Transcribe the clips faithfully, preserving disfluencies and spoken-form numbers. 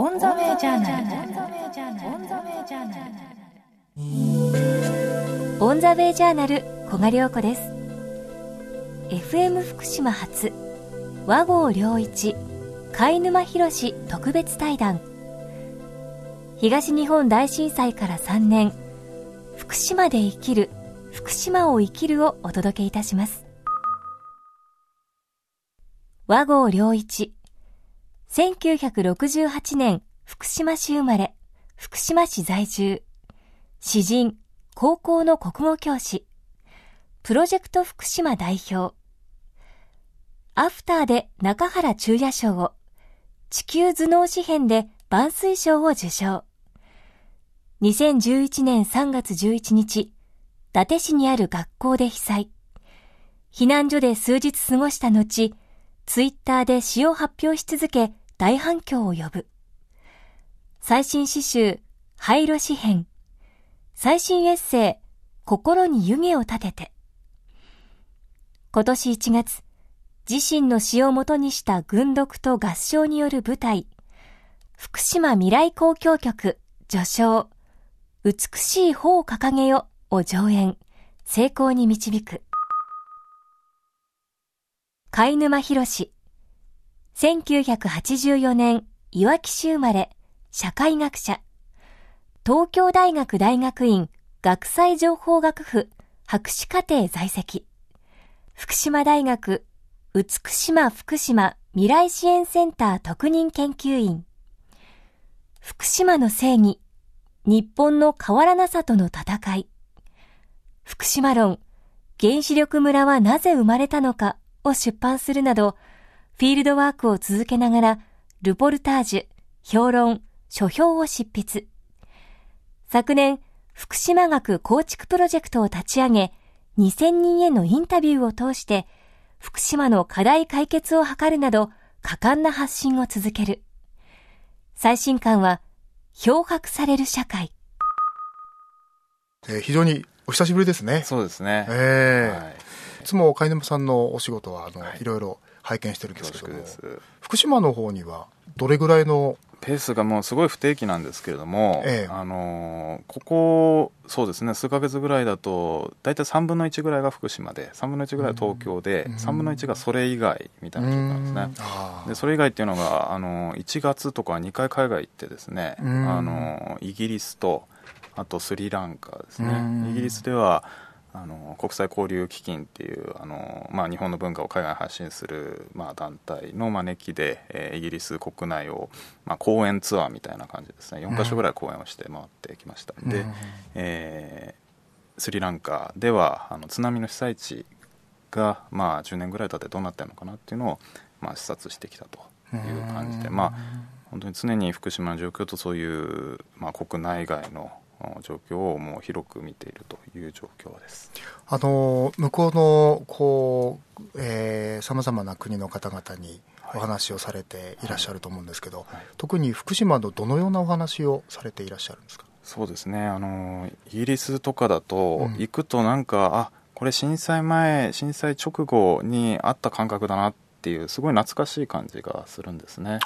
オンザウェイジャーナルオンザウェイジャーナル古賀涼子です。 エフエム 福島発和合良一甲斐沼宏特別対談。東日本大震災からさんねん、福島で生きる福島を生きるをお届けいたします。和合良一、せんきゅうひゃくろくじゅうはちねん福島市生まれ、福島市在住、詩人、高校の国語教師、プロジェクト福島代表、アフターで中原中也賞を、地球頭脳詩編で万水賞を受賞。にせんじゅういちねんさんがつじゅういちにち、伊達市にある学校で被災、避難所で数日過ごした後、ツイッターで詩を発表し続け、大反響を呼ぶ。最新詩集、廃炉詩編。最新エッセイ、心に湯気を立てて。今年いちがつ、自身の詩を元にした群読と合唱による舞台、福島未来交響曲、序章、美しい帆を掲げよを上演、成功に導く。貝沼宏、せんきゅうひゃくはちじゅうよねんいわき市生まれ、社会学者、東京大学大学院学際情報学部博士課程在籍、福島大学うつくしま福島未来支援センター特任研究員。福島の正義、日本の変わらなさとの戦い、福島論、原子力村はなぜ生まれたのかを出版するなど、フィールドワークを続けながらルポルタージュ、評論、書評を執筆。昨年、福島学構築プロジェクトを立ち上げ、にせんにんへのインタビューを通して福島の課題解決を図るなど、果敢な発信を続ける。最新刊は漂白される社会。えー、非常にお久しぶりですね。そうですね。えーはい、いつも貝沼さんのお仕事はあの、はい、いろいろ拝見してるんですけども、福島の方にはどれぐらいのペースが、もうすごい不定期なんですけれども、ええ、あのここそうですね、数ヶ月ぐらいだとだいたいさんぶんのいちぐらいが福島で、さんぶんのいちぐらいは東京で、さんぶんのいちがそれ以外みたいな状況なんですね。でそれ以外っていうのがあのいちがつとかにかい海外行ってですね、あのイギリスとあとスリランカですね。イギリスではあの国際交流基金っていうあの、まあ、日本の文化を海外に発信する、まあ、団体の招きで、えー、イギリス国内を、まあ、講演ツアーみたいな感じですね。よんカ所ぐらい講演をして回ってきました、うん、で、えー、スリランカではあの津波の被災地が、まあ、じゅうねんぐらい経ってどうなってるのかなっていうのを、まあ、視察してきたという感じで、うん、まあ、本当に常に福島の状況とそういう、まあ、国内外の状況をもう広く見ているという状況です。あの向こうのこう、えー、様々な国の方々にお話をされていらっしゃると思うんですけど、はいはい、特に福島のどのようなお話をされていらっしゃるんですか？そうですね、あのイギリスとかだと行くとなんか、うん、あこれ震災前震災直後にあった感覚だなっていう、すごい懐かしい感じがするんですね。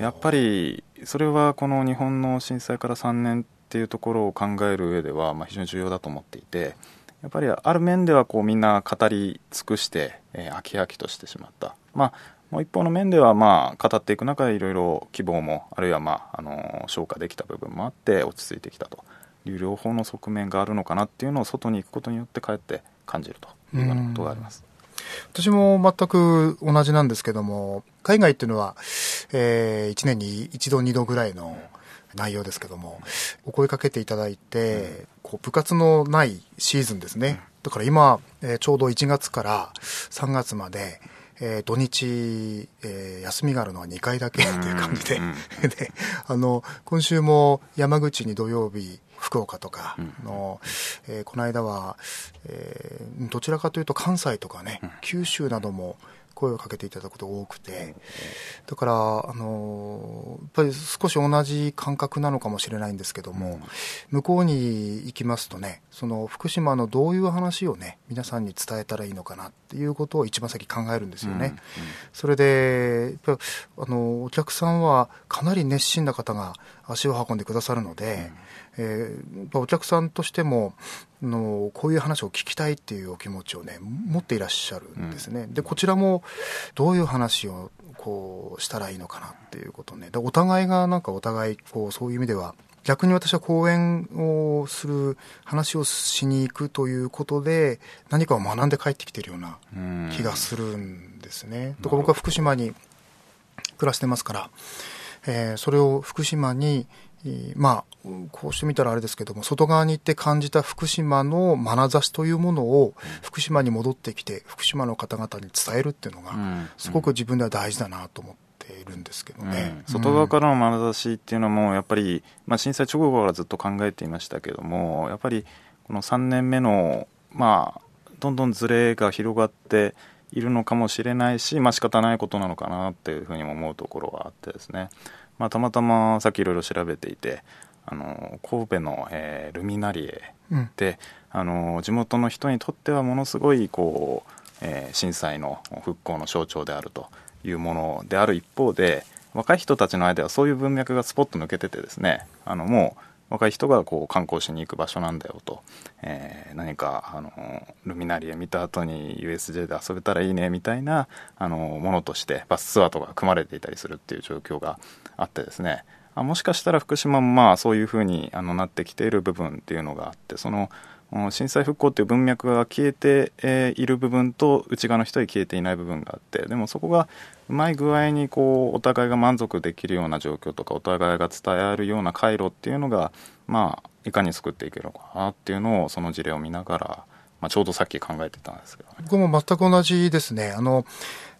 やっぱりそれはこの日本の震災からさんねんっていうところを考える上では、まあ、非常に重要だと思っていて、やっぱりある面ではこうみんな語り尽くして、えー、飽き飽きとしてしまった、まあ、もう一方の面では、まあ、語っていく中でいろいろ希望もあるいは、まああのー、消化できた部分もあって落ち着いてきたという両方の側面があるのかなっていうのを外に行くことによってかえって感じるというようなことがあります。私も全く同じなんですけども、海外っていうのは、えー、いちねんにいちどにどぐらいの、うん内容ですけども、お声かけていただいて、こう部活のないシーズンですね。だから今、えー、ちょうどいちがつからさんがつまで、えー、土日、えー、休みがあるのはにかいだけっていう感じで、であの今週も山口に土曜日、福岡とかの、うんえー、この間は、えー、どちらかというと関西とかね、九州なども声をかけていただくことが多くて、だからあのやっぱり少し同じ感覚なのかもしれないんですけども、向こうに行きますとね、その福島のどういう話をね皆さんに伝えたらいいのかなっていうことを一番先考えるんですよね。それでやっぱあのお客さんはかなり熱心な方が足を運んでくださるので、えー、お客さんとしてものこういう話を聞きたいっていうお気持ちをね持っていらっしゃるんですね、うん、でこちらもどういう話をこうしたらいいのかなっていうことね、でお互いがなんかお互いこうそういう意味では逆に私は講演をする話をしに行くということで何かを学んで帰ってきてるような気がするんですね。とか僕は福島に暮らしてますから、えー、それを福島にまあ、こうしてみたらあれですけども、外側に行って感じた福島の眼差しというものを福島に戻ってきて福島の方々に伝えるっていうのがすごく自分では大事だなと思っているんですけどね、うんうん、外側からの眼差しっていうのはもうやっぱり、まあ、震災直後からずっと考えていましたけども、やっぱりこのさんねんめの、まあ、どんどんズレが広がっているのかもしれないし、まあ、仕方ないことなのかなっていうふうにも思うところがあってですね、まあ、たまたまさっきいろいろ調べていて、あの神戸の、えー、ルミナリエで、うん、あの地元の人にとってはものすごいこう、えー、震災の復興の象徴であるというものである一方で、若い人たちの間ではそういう文脈がスポッと抜けててですね、あのもう若い人がこう観光しに行く場所なんだよと、えー、何かあのルミナリエ見た後に ユーエスジェー で遊べたらいいねみたいなあのものとしてバスツアーとか組まれていたりするっていう状況があってですね、あもしかしたら福島もまあそういうふうにあのなってきている部分っていうのがあって、その震災復興っていう文脈が消えて、えー、いる部分と内側の人に消えていない部分があって、でもそこがうまい具合にこうお互いが満足できるような状況とかお互いが伝え合えるような回路っていうのが、まあ、いかに作っていけるのかなっていうのをその事例を見ながら、まあ、ちょうどさっき考えてたんですけど、ね、僕も全く同じですね。あの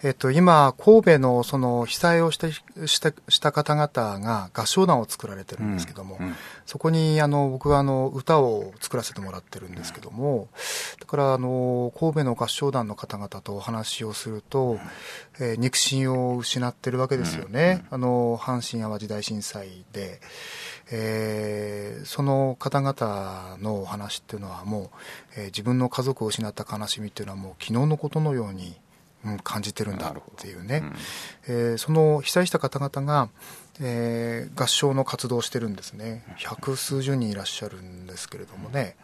えっと、今、神戸のその被災をして、した、した方々が合唱団を作られてるんですけども、うんうん、そこにあの僕はあの歌を作らせてもらってるんですけども、だからあの神戸の合唱団の方々とお話をすると、うん、えー、肉親を失ってるわけですよね。うんうん、あの阪神淡路大震災で、えー、その方々のお話っていうのはもう、えー、自分の家族を失った悲しみっていうのはもう昨日のことのように感じてるんだっていうね、うん、えー、その被災した方々が、えー、合唱の活動をしてるんですね。百数十人いらっしゃるんですけれどもね、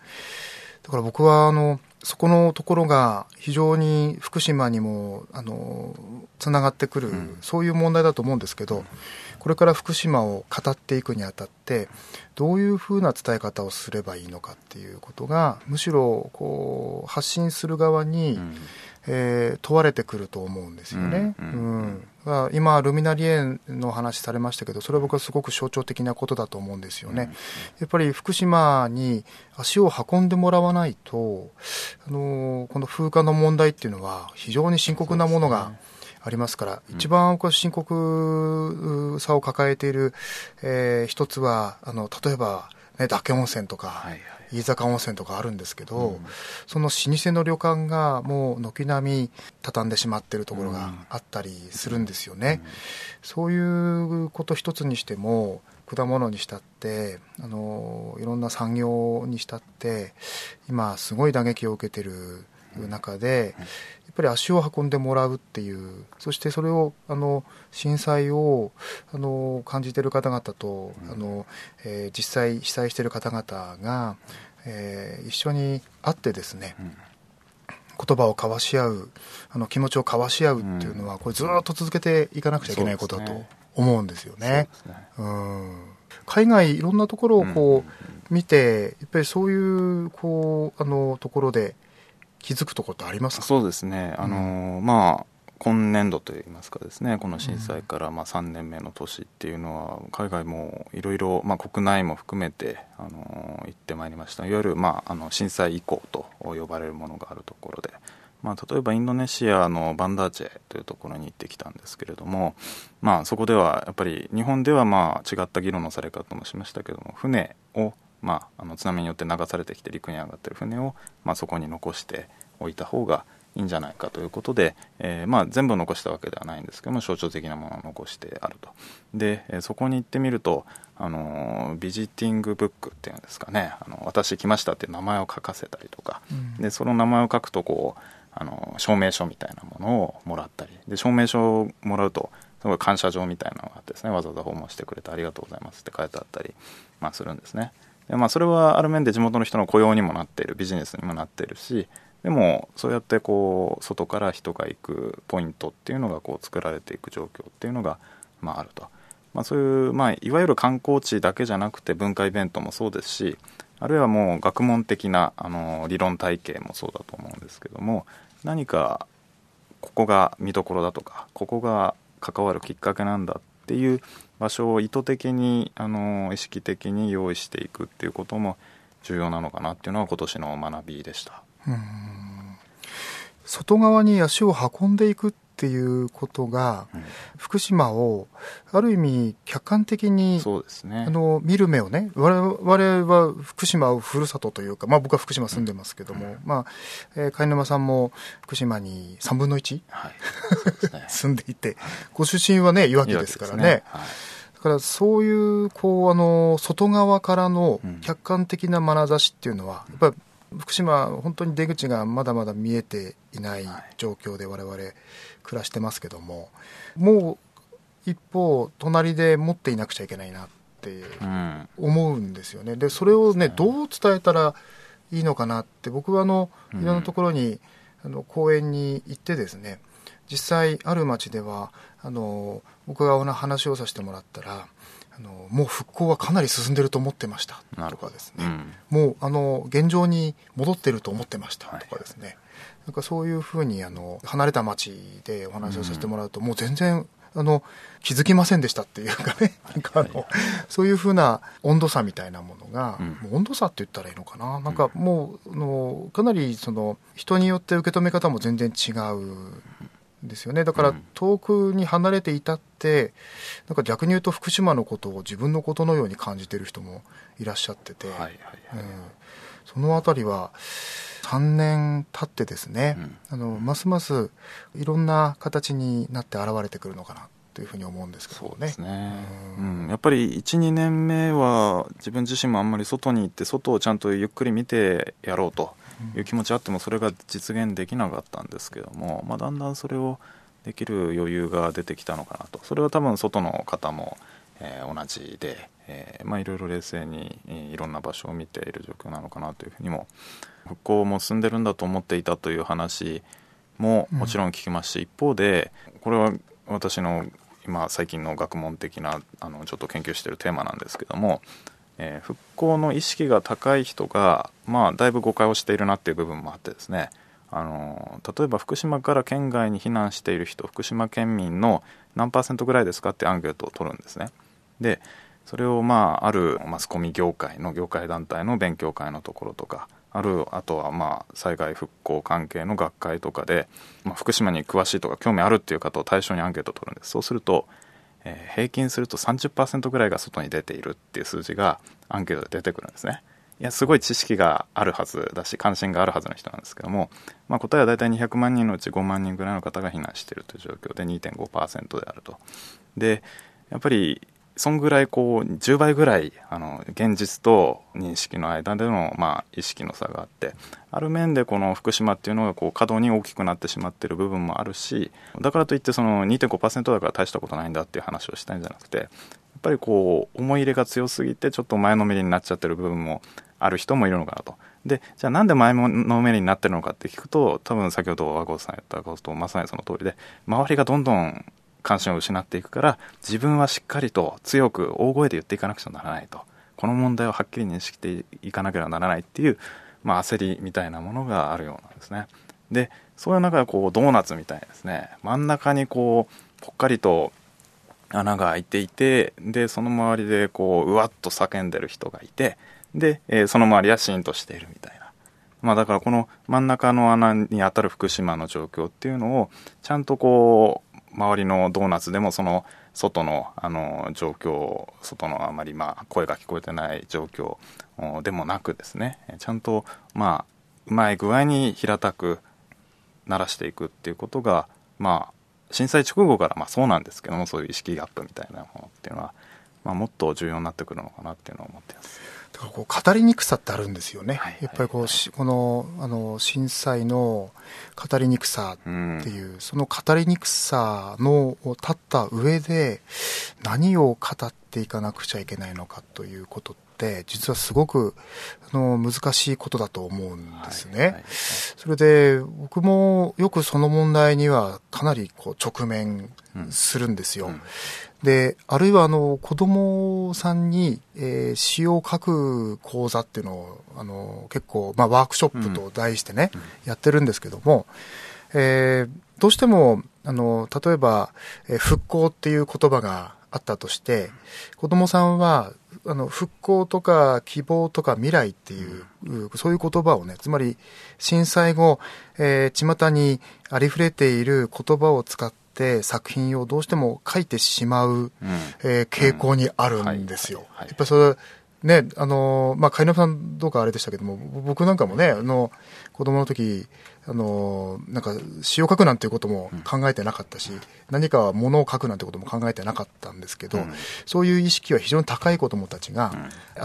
だから僕はあのそこのところが非常に福島にもあのつながってくる、うん、そういう問題だと思うんですけど、これから福島を語っていくにあたってどういうふうな伝え方をすればいいのかっていうことがむしろこう発信する側に、うん、えー、問われてくると思うんですよね、うんうんうん、今ルミナリエの話されましたけど、それは僕はすごく象徴的なことだと思うんですよね、うんうん、やっぱり福島に足を運んでもらわないと、あのー、この風化の問題っていうのは非常に深刻なものがありますから、一番深刻さを抱えている、えー、一つはあの例えばね、嶽温泉とか、はいはい、飯坂温泉とかあるんですけど、うん、その老舗の旅館がもう軒並み畳んでしまっているところがあったりするんですよね、うんうん、そういうこと一つにしても果物にしたってあのいろんな産業にしたって今すごい打撃を受けている中で、やっぱり足を運んでもらうっていう、そしてそれをあの震災をあの感じている方々と、うん、あのえー、実際被災している方々が、えー、一緒に会ってですね、うん、言葉を交わし合う、あの気持ちを交わし合うっていうのは、うん、これずっと続けていかなくちゃいけないことだと思うんですよね。海外いろんなところをこう見て、やっぱりそういう、こうあのところで気づくところってありますか？そうですね、あの、うん、まあ、今年度といいますかですね、この震災からまあさんねんめの年っていうのは海外もいろいろ、まあ、国内も含めてあの行ってまいりました。いわゆる、まあ、あの震災遺構と呼ばれるものがあるところで、まあ、例えばインドネシアのバンダーチェというところに行ってきたんですけれども、まあ、そこではやっぱり日本ではまあ違った議論のされ方もしましたけども、船をまあ、あの津波によって流されてきて陸に上がっている船を、まあ、そこに残しておいた方がいいんじゃないかということで、えーまあ、全部残したわけではないんですけども、象徴的なものを残してあると。で、そこに行ってみると、あのビジティングブックっていうんですかね、あの私来ましたって名前を書かせたりとか、うん、でその名前を書くとこうあの証明書みたいなものをもらったりで、証明書をもらうとすごい感謝状みたいなのがあってですね、わざわざ訪問してくれてありがとうございますって書いてあったり、まあ、するんですね。で、まあ、それはある面で地元の人の雇用にもなっている、ビジネスにもなっているし、でもそうやってこう外から人が行くポイントっていうのがこう作られていく状況っていうのが、まあ、あると。まあ、そういう、まあ、いわゆる観光地だけじゃなくて文化イベントもそうですし、あるいはもう学問的なあの理論体系もそうだと思うんですけども、何かここが見どころだとか、ここが関わるきっかけなんだっていう場所を意図的にあの意識的に用意していくっていうことも重要なのかなっていうのは今年の学びでした。うん、外側に足を運んでいくっていうことが、うん、福島をある意味客観的に、そうですね、あの見る目をね、我々は福島をふるさとというか、まあ、僕は福島住んでますけども、うん、まあえー、貝沼さんも福島にさんぶんのいち、はい、そうですね、住んでいて、ご出身はね、いわきですからね、いわきですね、はい、だからそういう、 こうあの外側からの客観的な眼差しっていうのは、うん、やっぱり福島本当に出口がまだまだ見えていない状況で我々暮らしてますけども、もう一方隣で持っていなくちゃいけないなって思うんですよね。でそれをね、どう伝えたらいいのかなって、僕はあのいろんなところにあの公園に行ってですね、実際ある町ではあの僕が話をさせてもらったら、あのもう復興はかなり進んでると思ってましたとかですね、うん、もうあの現状に戻ってると思ってましたとかですね、はい、なんかそういうふうにあの離れた町でお話をさせてもらうと、うん、もう全然あの気づきませんでしたっていうかね、なんかあの、はいはい、そういうふうな温度差みたいなものが、うん、もう温度差って言ったらいいのかな、なんかもうあのかなりその人によって受け止め方も全然違うですよね。だから遠くに離れていたって、うん、なんか逆に言うと福島のことを自分のことのように感じている人もいらっしゃってて、はいはいはい、うん、そのあたりはさんねん経ってですね、うん、あのますますいろんな形になって現れてくるのかなというふうに思うんですけどね。そうですね、うんうん、やっぱり いちにねんめは自分自身もあんまり外に行って外をちゃんとゆっくり見てやろうという気持ちあっても、それが実現できなかったんですけども、まあ、だんだんそれをできる余裕が出てきたのかなと。それは多分外の方も、えー、同じで、えーまあ、いろいろ冷静にいろんな場所を見ている状況なのかなというふうにも、復興も進んでるんだと思っていたという話ももちろん聞きますし、うん、一方でこれは私の今最近の学問的なあのちょっと研究しているテーマなんですけども、えー、復興の意識が高い人が、まあ、だいぶ誤解をしているなっていう部分もあってですね、あの例えば福島から県外に避難している人、福島県民の何パーセントぐらいですかってアンケートを取るんですね。でそれを、まあ、あるマスコミ業界の業界団体の勉強会のところとか、あるあとはまあ災害復興関係の学会とかで、まあ、福島に詳しいとか興味あるっていう方を対象にアンケートを取るんです。そうすると、えー、平均すると さんじゅっパーセント ぐらいが外に出ているっていう数字がアンケートで出てくるんですね。いやすごい知識があるはずだし関心があるはずの人なんですけども、まあ、答えはだいたいにひゃくまんにんのうちごまんにんぐらいの方が避難しているという状況で にてんごパーセント であると。でやっぱりそんぐらいこうじゅうばいぐらいあの現実と認識の間でのまあ意識の差があって、ある面でこの福島っていうのがこう過度に大きくなってしまっている部分もあるし、だからといってその にてんごパーセント だから大したことないんだっていう話をしたいんじゃなくて、やっぱりこう思い入れが強すぎてちょっと前のめりになっちゃってる部分もある人もいるのかなと。でじゃあなんで前のめりになってるのかって聞くと、多分先ほど和合さん言ったことまさにその通りで、周りがどんどん関心を失っていくから、自分はしっかりと強く大声で言っていかなくちゃならないと、この問題をはっきり認識していかなければならないっていう、まあ、焦りみたいなものがあるようなんですね。でそういう中でこうドーナツみたいなですね、真ん中にこうぽっかりと穴が開いていて、でその周りでこううわっと叫んでる人がいて、で、えー、その周りはシーンとしているみたいな、まあ、だからこの真ん中の穴に当たる福島の状況っていうのをちゃんとこう周りのドーナツでもその外のあの状況、外のあまりまあ声が聞こえてない状況でもなくですね、ちゃんとまあうまい具合に平たく慣らしていくっていうことが、まあ、震災直後からまあそうなんですけども、そういう意識アップみたいなものっていうのは、まあ、もっと重要になってくるのかなっていうのを思っています。だからこう語りにくさってあるんですよね、はいはいはい、やっぱりこうこの、あの震災の語りにくさっていう、うん、その語りにくさのを立った上で何を語っていかなくちゃいけないのかということって、実はすごくあの難しいことだと思うんですね、はいはいはい、それで僕もよくその問題にはかなりこう直面するんですよ、うんうん、であるいはあの子どもさんに、えー、詩を書く講座っていうのをあの結構、まあ、ワークショップと題してね、うん、やってるんですけども、えー、どうしてもあの例えば、えー、復興っていう言葉があったとして、子どもさんはあの復興とか希望とか未来っていう、うん、そういう言葉をね、つまり震災後、えー、巷にありふれている言葉を使って作品をどうしても書いてしまう、うんえー、傾向にあるんですよ、うんはいはいはい、やっぱりそれね、あのまあ貝沼さんどうかあれでしたけども、僕なんかもね、あの子供の時あのなんか詩を書くなんていうことも考えてなかったし、うん、何か物を書くなんてことも考えてなかったんですけど、うん、そういう意識は非常に高い子供たちが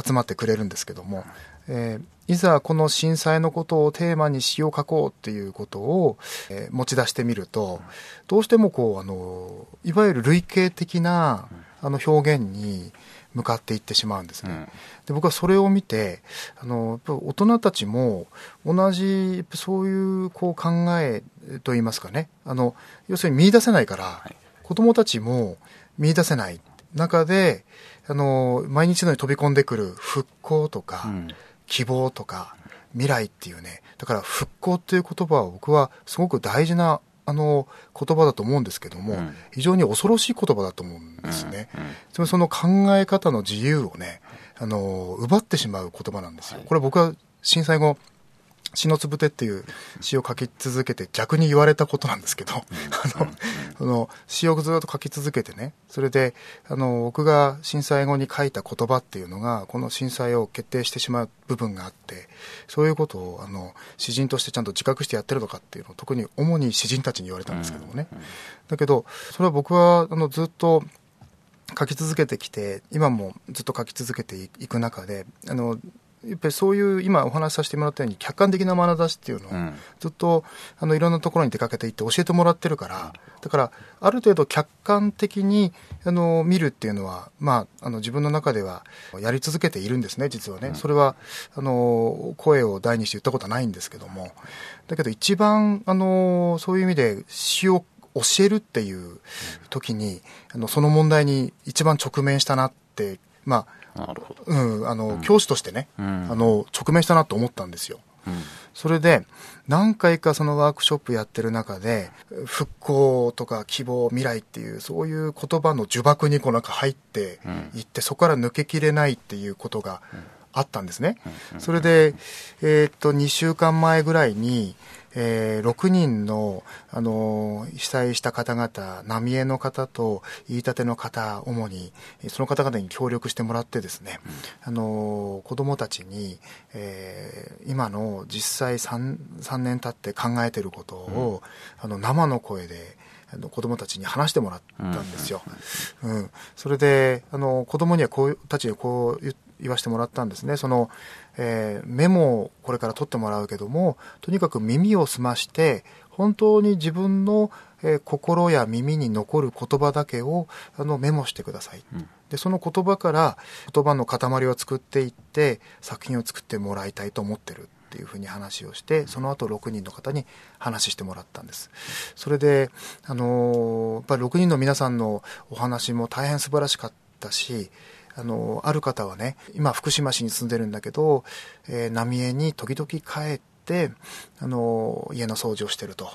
集まってくれるんですけども、うんえー、いざこの震災のことをテーマに詩を書こうっていうことを、えー、持ち出してみると、どうしてもこうあのいわゆる類型的なあの表現に向かっていってしまうんですね、うん、で僕はそれを見てあの大人たちも同じそうい う, こう考えといいますかね、あの要するに見出せないから、はい、子どもたちも見出せない中であの毎日のように飛び込んでくる復興とか、うん、希望とか未来っていうね、だから復興っていう言葉は僕はすごく大事なあの言葉だと思うんですけども、うん、非常に恐ろしい言葉だと思うんですね、うんうん、つまりその考え方の自由をね、あの奪ってしまう言葉なんですよ、はい、これ僕は震災後詩のつぶてっていう詩を書き続けて逆に言われたことなんですけど、うん、あの、うん、あの詩をずっと書き続けてね、それであの僕が震災後に書いた言葉っていうのがこの震災を決定してしまう部分があって、そういうことをあの詩人としてちゃんと自覚してやってるのかっていうのを特に主に詩人たちに言われたんですけどもね、うんうん、だけどそれは僕はあのずっと書き続けてきて、今もずっと書き続けていく中であのやっぱりそういう今お話しさせてもらったように客観的な眼差しっていうのをずっとあのいろんなところに出かけていって教えてもらってるから、だからある程度客観的にあの見るっていうのは、まあ、あの自分の中ではやり続けているんですね、実はね、それはあの声を大にして言ったことはないんですけども、だけど一番あのそういう意味で詩を教えるっていう時にあのその問題に一番直面したなって、まあなるほどうん、あの、うん、教師としてね、うん、あの直面したなと思ったんですよ、うん、それで何回かそのワークショップやってる中で復興とか希望未来っていうそういう言葉の呪縛にこうなんか入っていって、うん、そこから抜けきれないっていうことがあったんですね、うん、それで、えーっとにしゅうかんまえぐらいにえー、ろくにんの、あのー、被災した方々、浪江の方と飯舘の方、主にその方々に協力してもらってですね、うん、あのー、子どもたちに、えー、今の実際 3, 3年経って考えていることを、うん、あの生の声であの子どもたちに話してもらったんですよ、うんうん、それであの子どもにはこうたちにこう言って言わせてもらったんですね。その、えー、メモをこれから取ってもらうけども、とにかく耳を澄まして本当に自分の、えー、心や耳に残る言葉だけをあのメモしてください、うん、でその言葉から言葉の塊を作っていって作品を作ってもらいたいと思ってるっていうふうに話をして、その後ろくにんの方に話してもらったんです。それで、あのー、やっぱりろくにんの皆さんのお話も大変素晴らしかったし、あのある方はね、今福島市に住んでるんだけど、えー、浪江に時々帰ってあの家の掃除をしてると、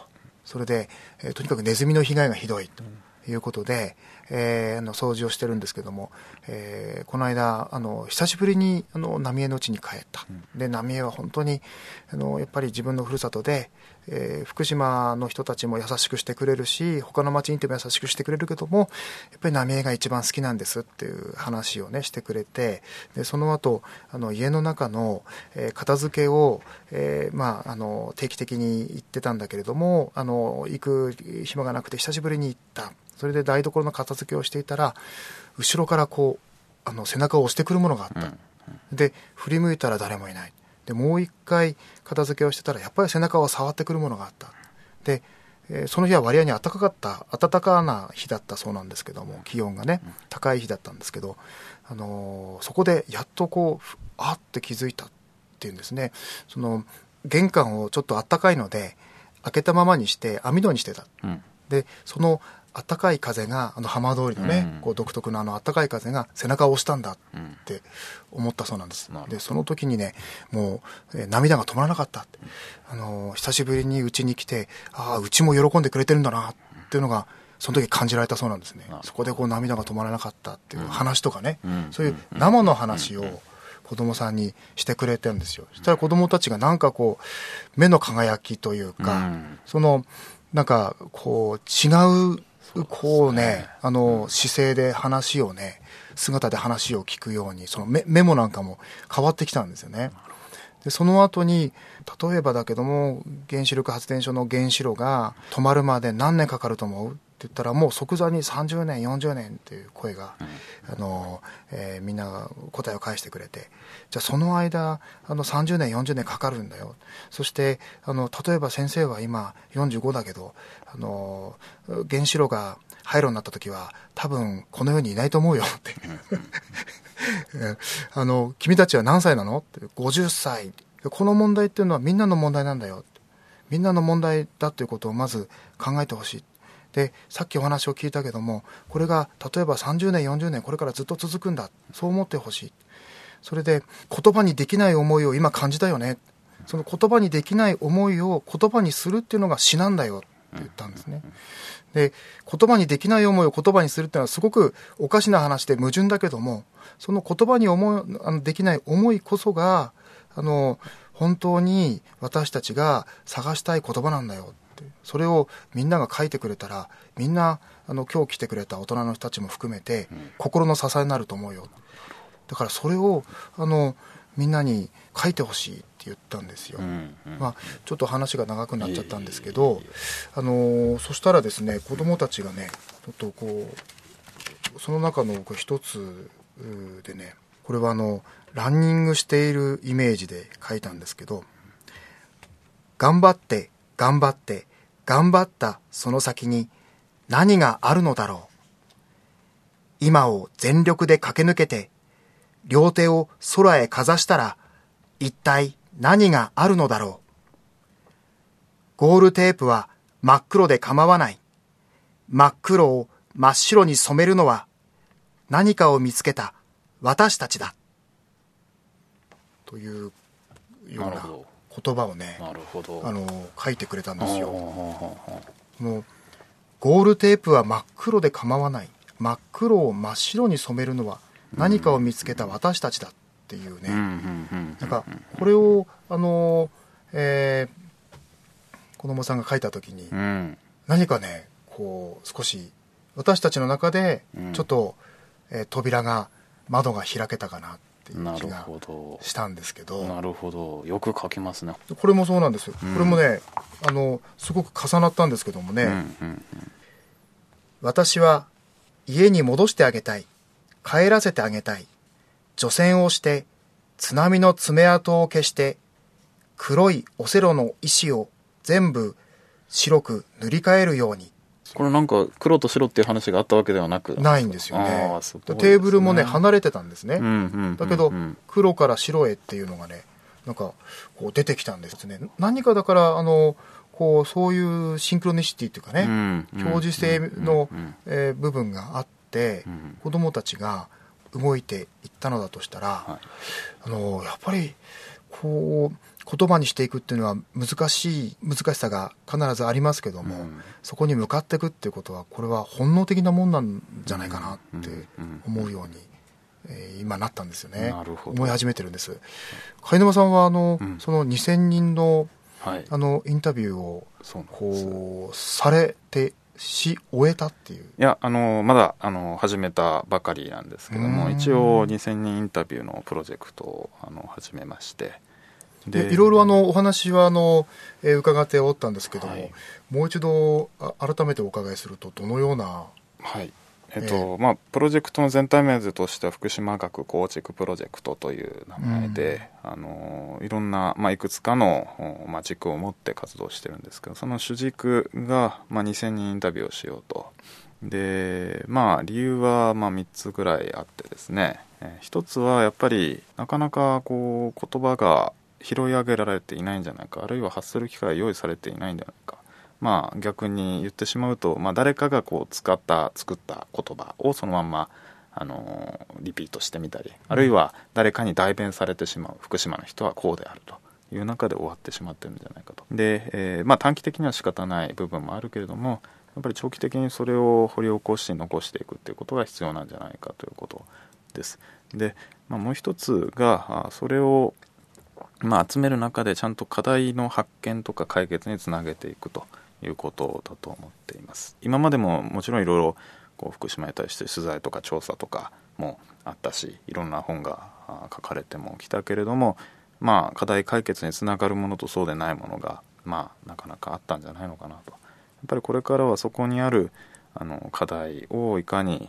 それで、えー、とにかくネズミの被害がひどいということで、えー、あの掃除をしてるんですけども、えー、この間あの久しぶりにあの浪江の家に帰った。で浪江は本当にあのやっぱり自分のふるさとで、えー、福島の人たちも優しくしてくれるし、他の町に行っても優しくしてくれるけども、やっぱり浪江が一番好きなんですっていう話をねしてくれて、でその後あの家の中の、えー、片付けを、えーまあ、あの定期的に行ってたんだけれども、あの行く暇がなくて久しぶりに行った。それで台所の片付けをしていたら、後ろからこうあの背中を押してくるものがあった、うんうん、で振り向いたら誰もいない。でもう一回片付けをしてたら、やっぱり背中を触ってくるものがあった。で、えー、その日は割合に暖かかった暖かな日だったそうなんですけども、気温がね高い日だったんですけど、あのー、そこでやっとこうあって気づいたっていうんですね。その玄関をちょっと暖かいので開けたままにして網戸にしてた、うん、でその暖かい風があの浜通りのね、うん、こう独特のあの暖かい風が背中を押したんだって思ったそうなんです、うん、でその時にねもう、えー、涙が止まらなかったって、あのー、久しぶりにうちに来て、ああうちも喜んでくれてるんだなっていうのがその時感じられたそうなんですね、うん、そこでこう涙が止まらなかったっていう話とかね、うん、そういう生の話を子供さんにしてくれてるんですよ。そしたら子供たちがなんかこう目の輝きというか、うん、そのなんかこう違うこうね、あの姿勢で話をね、姿で話を聞くように、その メ, メモなんかも変わってきたんですよね。でその後に、例えばだけども原子力発電所の原子炉が止まるまで何年かかると思うって言ったら、もう即座にさんじゅうねんよんじゅうねんっていう声が、あの、えー、みんな答えを返してくれて、じゃあその間あのさんじゅうねんよんじゅうねんかかるんだよ。そしてあの例えば先生は今よんじゅうごだけど、あの原子炉が廃炉になった時は多分この世にいないと思うよってあの君たちは何歳なのってごじゅっさい、この問題っていうのはみんなの問題なんだよ、みんなの問題だということをまず考えてほしい。でさっきお話を聞いたけども、これが例えばさんじゅうねんよんじゅうねんこれからずっと続くんだ、そう思ってほしい。それで言葉にできない思いを今感じたよね、その言葉にできない思いを言葉にするっていうのが詩なんだよって言ったんですね。で言葉にできない思いを言葉にするっていうのはすごくおかしな話で矛盾だけども、その言葉に思いあのできない思いこそがあの本当に私たちが探したい言葉なんだよって、それをみんなが書いてくれたら、みんなあの今日来てくれた大人の人たちも含めて心の支えになると思うよ、だからそれをあのみんなに書いてほしいって言ったんですよ、うんうん、まあ、ちょっと話が長くなっちゃったんですけど、あのー、そしたらですね、子どもたちがねちょっとこうその中の一つでね、これはあのランニングしているイメージで書いたんですけど、頑張って頑張って頑張ったその先に何があるのだろう、今を全力で駆け抜けて両手を空へかざしたら一体何があるのだろう、ゴールテープは真っ黒で構わない、真っ黒を真っ白に染めるのは何かを見つけた私たちだ、というような言葉をね、なるほど、あの書いてくれたんですよ。もうゴールテープは真っ黒で構わない、真っ黒を真っ白に染めるのは何かを見つけた私たちだっていうね、なんかこれをあの、えー、子どもさんが書いた時に、うん、何かねこう少し私たちの中でちょっと、うん、えー、扉が窓が開けたかなっていう気がしたんですけど、なるほど、よく書きますね。これもそうなんですよ、うん、これもねあのすごく重なったんですけどもね、うんうんうん、私は家に戻してあげたい、帰らせてあげたい、除染をして津波の爪痕を消して黒いオセロの石を全部白く塗り替えるように。これなんか黒と白っていう話があったわけではなくないんですよね。あー、すごいですね。テーブルもね離れてたんですね、うんうんうんうん、だけど黒から白へっていうのがねなんかこう出てきたんですね。何かだからあのこうそういうシンクロニシティっていうかね、うんうん、表示性の、うんうんえー、部分があってで子どもたちが動いていったのだとしたら、はい、あのやっぱりこう言葉にしていくっていうのは難しい難しさが必ずありますけども、うん、そこに向かっていくっていうことはこれは本能的なもんなんじゃないかなって思うように、えー、今なったんですよね。思い始めてるんです。貝沼さんはあの、うん、そのにせんにんの、はい、あのインタビューをこうされてし終えたっていう。いやあのまだあの始めたばかりなんですけども、一応にせんにんインタビューのプロジェクトをあの始めまして、でいろいろあのお話はあの、えー、伺っておったんですけども、はい、もう一度改めてお伺いするとどのような、はいえーとえーまあ、プロジェクトの全体名としては福島学構築プロジェクトという名前で、うん、あのいろんな、まあ、いくつかの、まあ、軸を持って活動してるんですけど、その主軸が、まあ、にせんにんインタビューをしようと。で、まあ、理由は、まあ、みっつぐらいあってですね、えー、ひとつはやっぱりなかなかこう言葉が拾い上げられていないんじゃないか、あるいは発する機会が用意されていないんじゃないか、まあ、逆に言ってしまうと、まあ、誰かがこう使った作った言葉をそのまま、あのー、リピートしてみたり、あるいは誰かに代弁されてしまう、福島の人はこうであるという中で終わってしまってるんじゃないかと。で、えーまあ、短期的には仕方ない部分もあるけれども、やっぱり長期的にそれを掘り起こし残していくということが必要なんじゃないかということです。で、まあ、もう一つがそれをまあ、集める中でちゃんと課題の発見とか解決につなげていくということだと思っています。今までももちろんいろいろこう福島に対して取材とか調査とかもあったし、いろんな本が書かれてもきたけれども、まあ、課題解決につながるものとそうでないものが、まあ、なかなかあったんじゃないのかなと。やっぱりこれからはそこにあるあの課題をいかに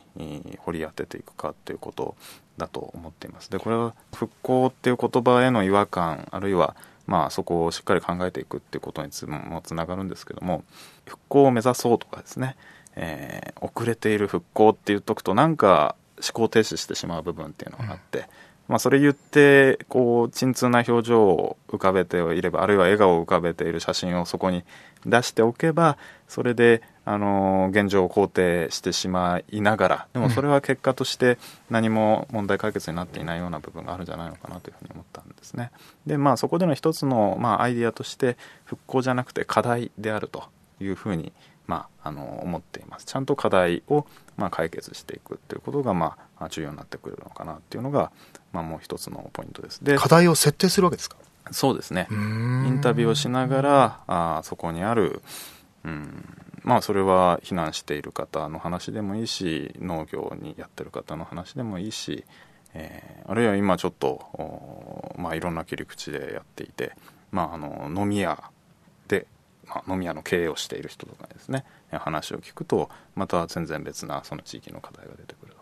掘り当てていくかということだと思っています。で、これは復興っていう言葉への違和感、あるいはまあそこをしっかり考えていくっていうことにもつながるんですけども、復興を目指そうとかですね、えー、遅れている復興って言っとくとなんか思考停止してしまう部分っていうのがあって、うんまあ、それ言ってこう沈痛な表情を浮かべていれば、あるいは笑顔を浮かべている写真をそこに出しておけば、それであの現状を肯定してしまいながら、でもそれは結果として何も問題解決になっていないような部分があるんじゃないのかなというふうに思ったんですね。で、まあ、そこでの一つの、まあ、アイデアとして復興じゃなくて課題であるというふうに、まあ、あの思っています。ちゃんと課題を、まあ、解決していくということが、まあ、重要になってくるのかなというのが、まあ、もう一つのポイントです。で、課題を設定するわけですか？そうですね。インタビューをしながらあそこにある、うんまあ、それは避難している方の話でもいいし、農業にやってる方の話でもいいし、えー、あるいは今ちょっと、まあ、いろんな切り口でやっていて、まあ、あの飲み屋で、まあ、飲み屋の経営をしている人とかですね、話を聞くとまた全然別なその地域の課題が出てくると、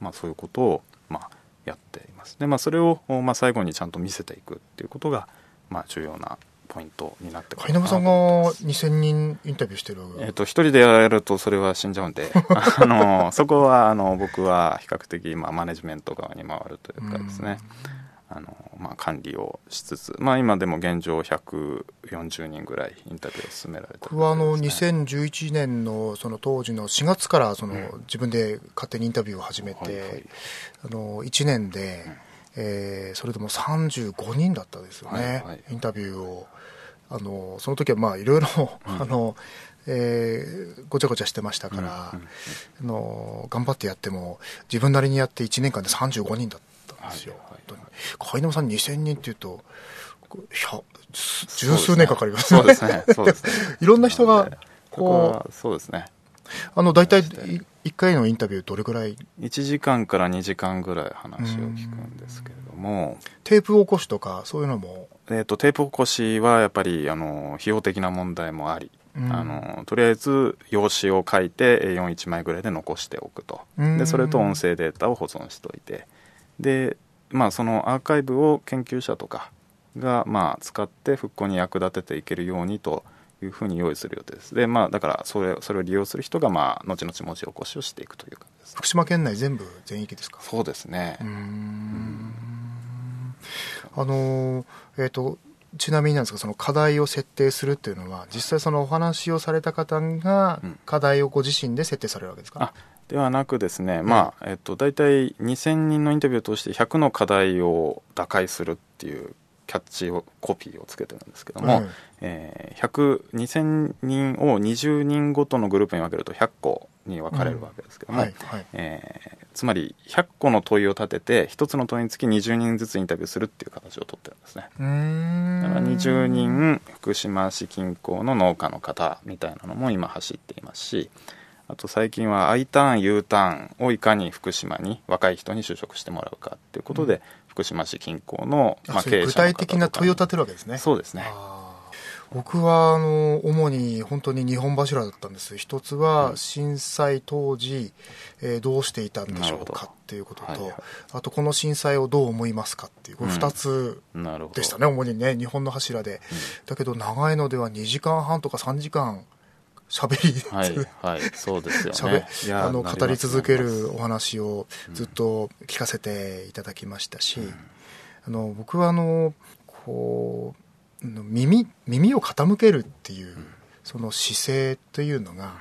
まあ、そういうことを、まあ、やっています。で、まあ、それを、まあ、最後にちゃんと見せていくっていうことが、まあ、重要なポイントになってくるかなと思ってます。にせんにんインタビューしてる、えー、とひとりでやるとそれは死んじゃうんであのそこはあの僕は比較的、まあ、マネジメント側に回るというかですね、あの、まあ、管理をしつつ、まあ、今でも現状ひゃくよんじゅうにんぐらいインタビューを進められている、ね、僕はあのにせんじゅういちねん の, その当時のしがつからその、うん、自分で勝手にインタビューを始めて、はいはい、あのいちねんで、うんえー、それでもさんじゅうごにんだったですよね、はいはい、インタビューをあのその時はまあいろいろあの、えー、ごちゃごちゃしてましたから、うんうんうん、あの頑張ってやっても自分なりにやっていちねんかんでさんじゅうごにんだったんですよ、はいはいはい、貝沼さんにせんにんっていうと十数年かかりますね。そうですね、そうですねいろんな人がこう、そうですね、あのだいたいいっかいのインタビューどれくらい？ いちじかんからにじかんぐらい話を聞くんですけれども、テープ起こしとかそういうのも、えー、とテープ起こしはやっぱりあの費用的な問題もあり、うん、あのとりあえず用紙を書いて エーよん 枚ぐらいで残しておくと、でそれと音声データを保存しておいて、で、まあ、そのアーカイブを研究者とかが、まあ、使って復興に役立てていけるようにというふうに用意する予定です。で、まあ、だからそれ、それを利用する人が、まあ、後々文字起こしをしていくという感じです。福島県内全部全域ですか？そうですね。うーんうーんあの、えーと、ちなみになんですが、その課題を設定するっていうのは、実際そのお話をされた方が課題をご自身で設定されるわけですか？うん、ではなくですね、まあえっと、大体にせんにんのインタビューを通してひゃくの課題を打開するっていうキャッチをコピーをつけてるんですけども、うんえー、ひゃくにせんにんをにじゅうにんごとのグループに分けるとひゃっこに分かれるわけですけども、うんはいはいえー、つまりひゃっこの問いを立ててひとつの問いにつきにじゅうにんずつインタビューするっていう形をとってるんですね。うーんだからにじゅうにん福島市近郊の農家の方みたいなのも今走っていますし、あと最近は I ターン U ターンをいかに福島に若い人に就職してもらうかということで、うん、福島市近郊の、まあ、経営者の方とかに具体的な問いを立てるわけですね。そうですね。あ僕はあの主に本当ににほん柱だったんです。一つは震災当時、うんえー、どうしていたんでしょうかっていうことと、はいはい、あとこの震災をどう思いますかっていうこれふたつでしたね、うん、主にねにほんの柱で、うん、だけど長いのではにじかんはんとかさんじかん喋り、はいはい、そうですよね。いやあの語り続けるお話をずっと聞かせていただきましたし、うん、あの僕はあのこう耳耳を傾けるっていうその姿勢というのが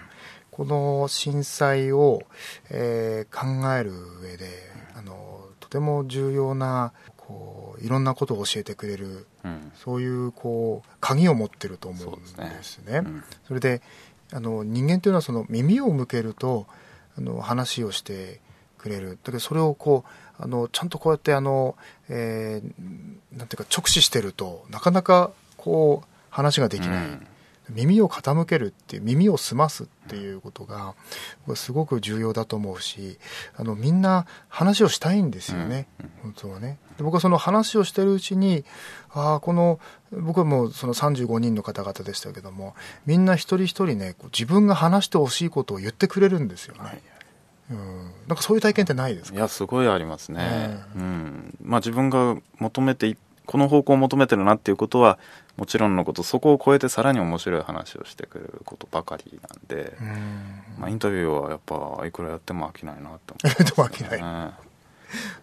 この震災を、えー、考える上であのとても重要なこういろんなことを教えてくれる、うん、そういうこう鍵を持ってると思うんですね。そうですね、うん、それであの人間というのはその耳を向けるとあの話をしてくれる。だけどそれをこうあのちゃんとこうやってあの、えー、なんていうか直視してるとなかなかこう話ができない、うん、耳を傾けるっていう耳を澄ますっていうことがすごく重要だと思うし、あのみんな話をしたいんですよね、うん、本当はね。で僕はその話をしてるうちにああこの僕はもうそのさんじゅうごにんの方々でしたけどもみんな一人一人ねこう自分が話してほしいことを言ってくれるんですよね、はいうん、なんかそういう体験ってないですか？いやすごいありますね、うんうんまあ、自分が求めていこの方向を求めてるなっていうことはもちろんのことそこを超えてさらに面白い話をしてくれることばかりなんでうん、まあ、インタビューはやっぱいくらやっても飽きないなって思いますね。でも飽きない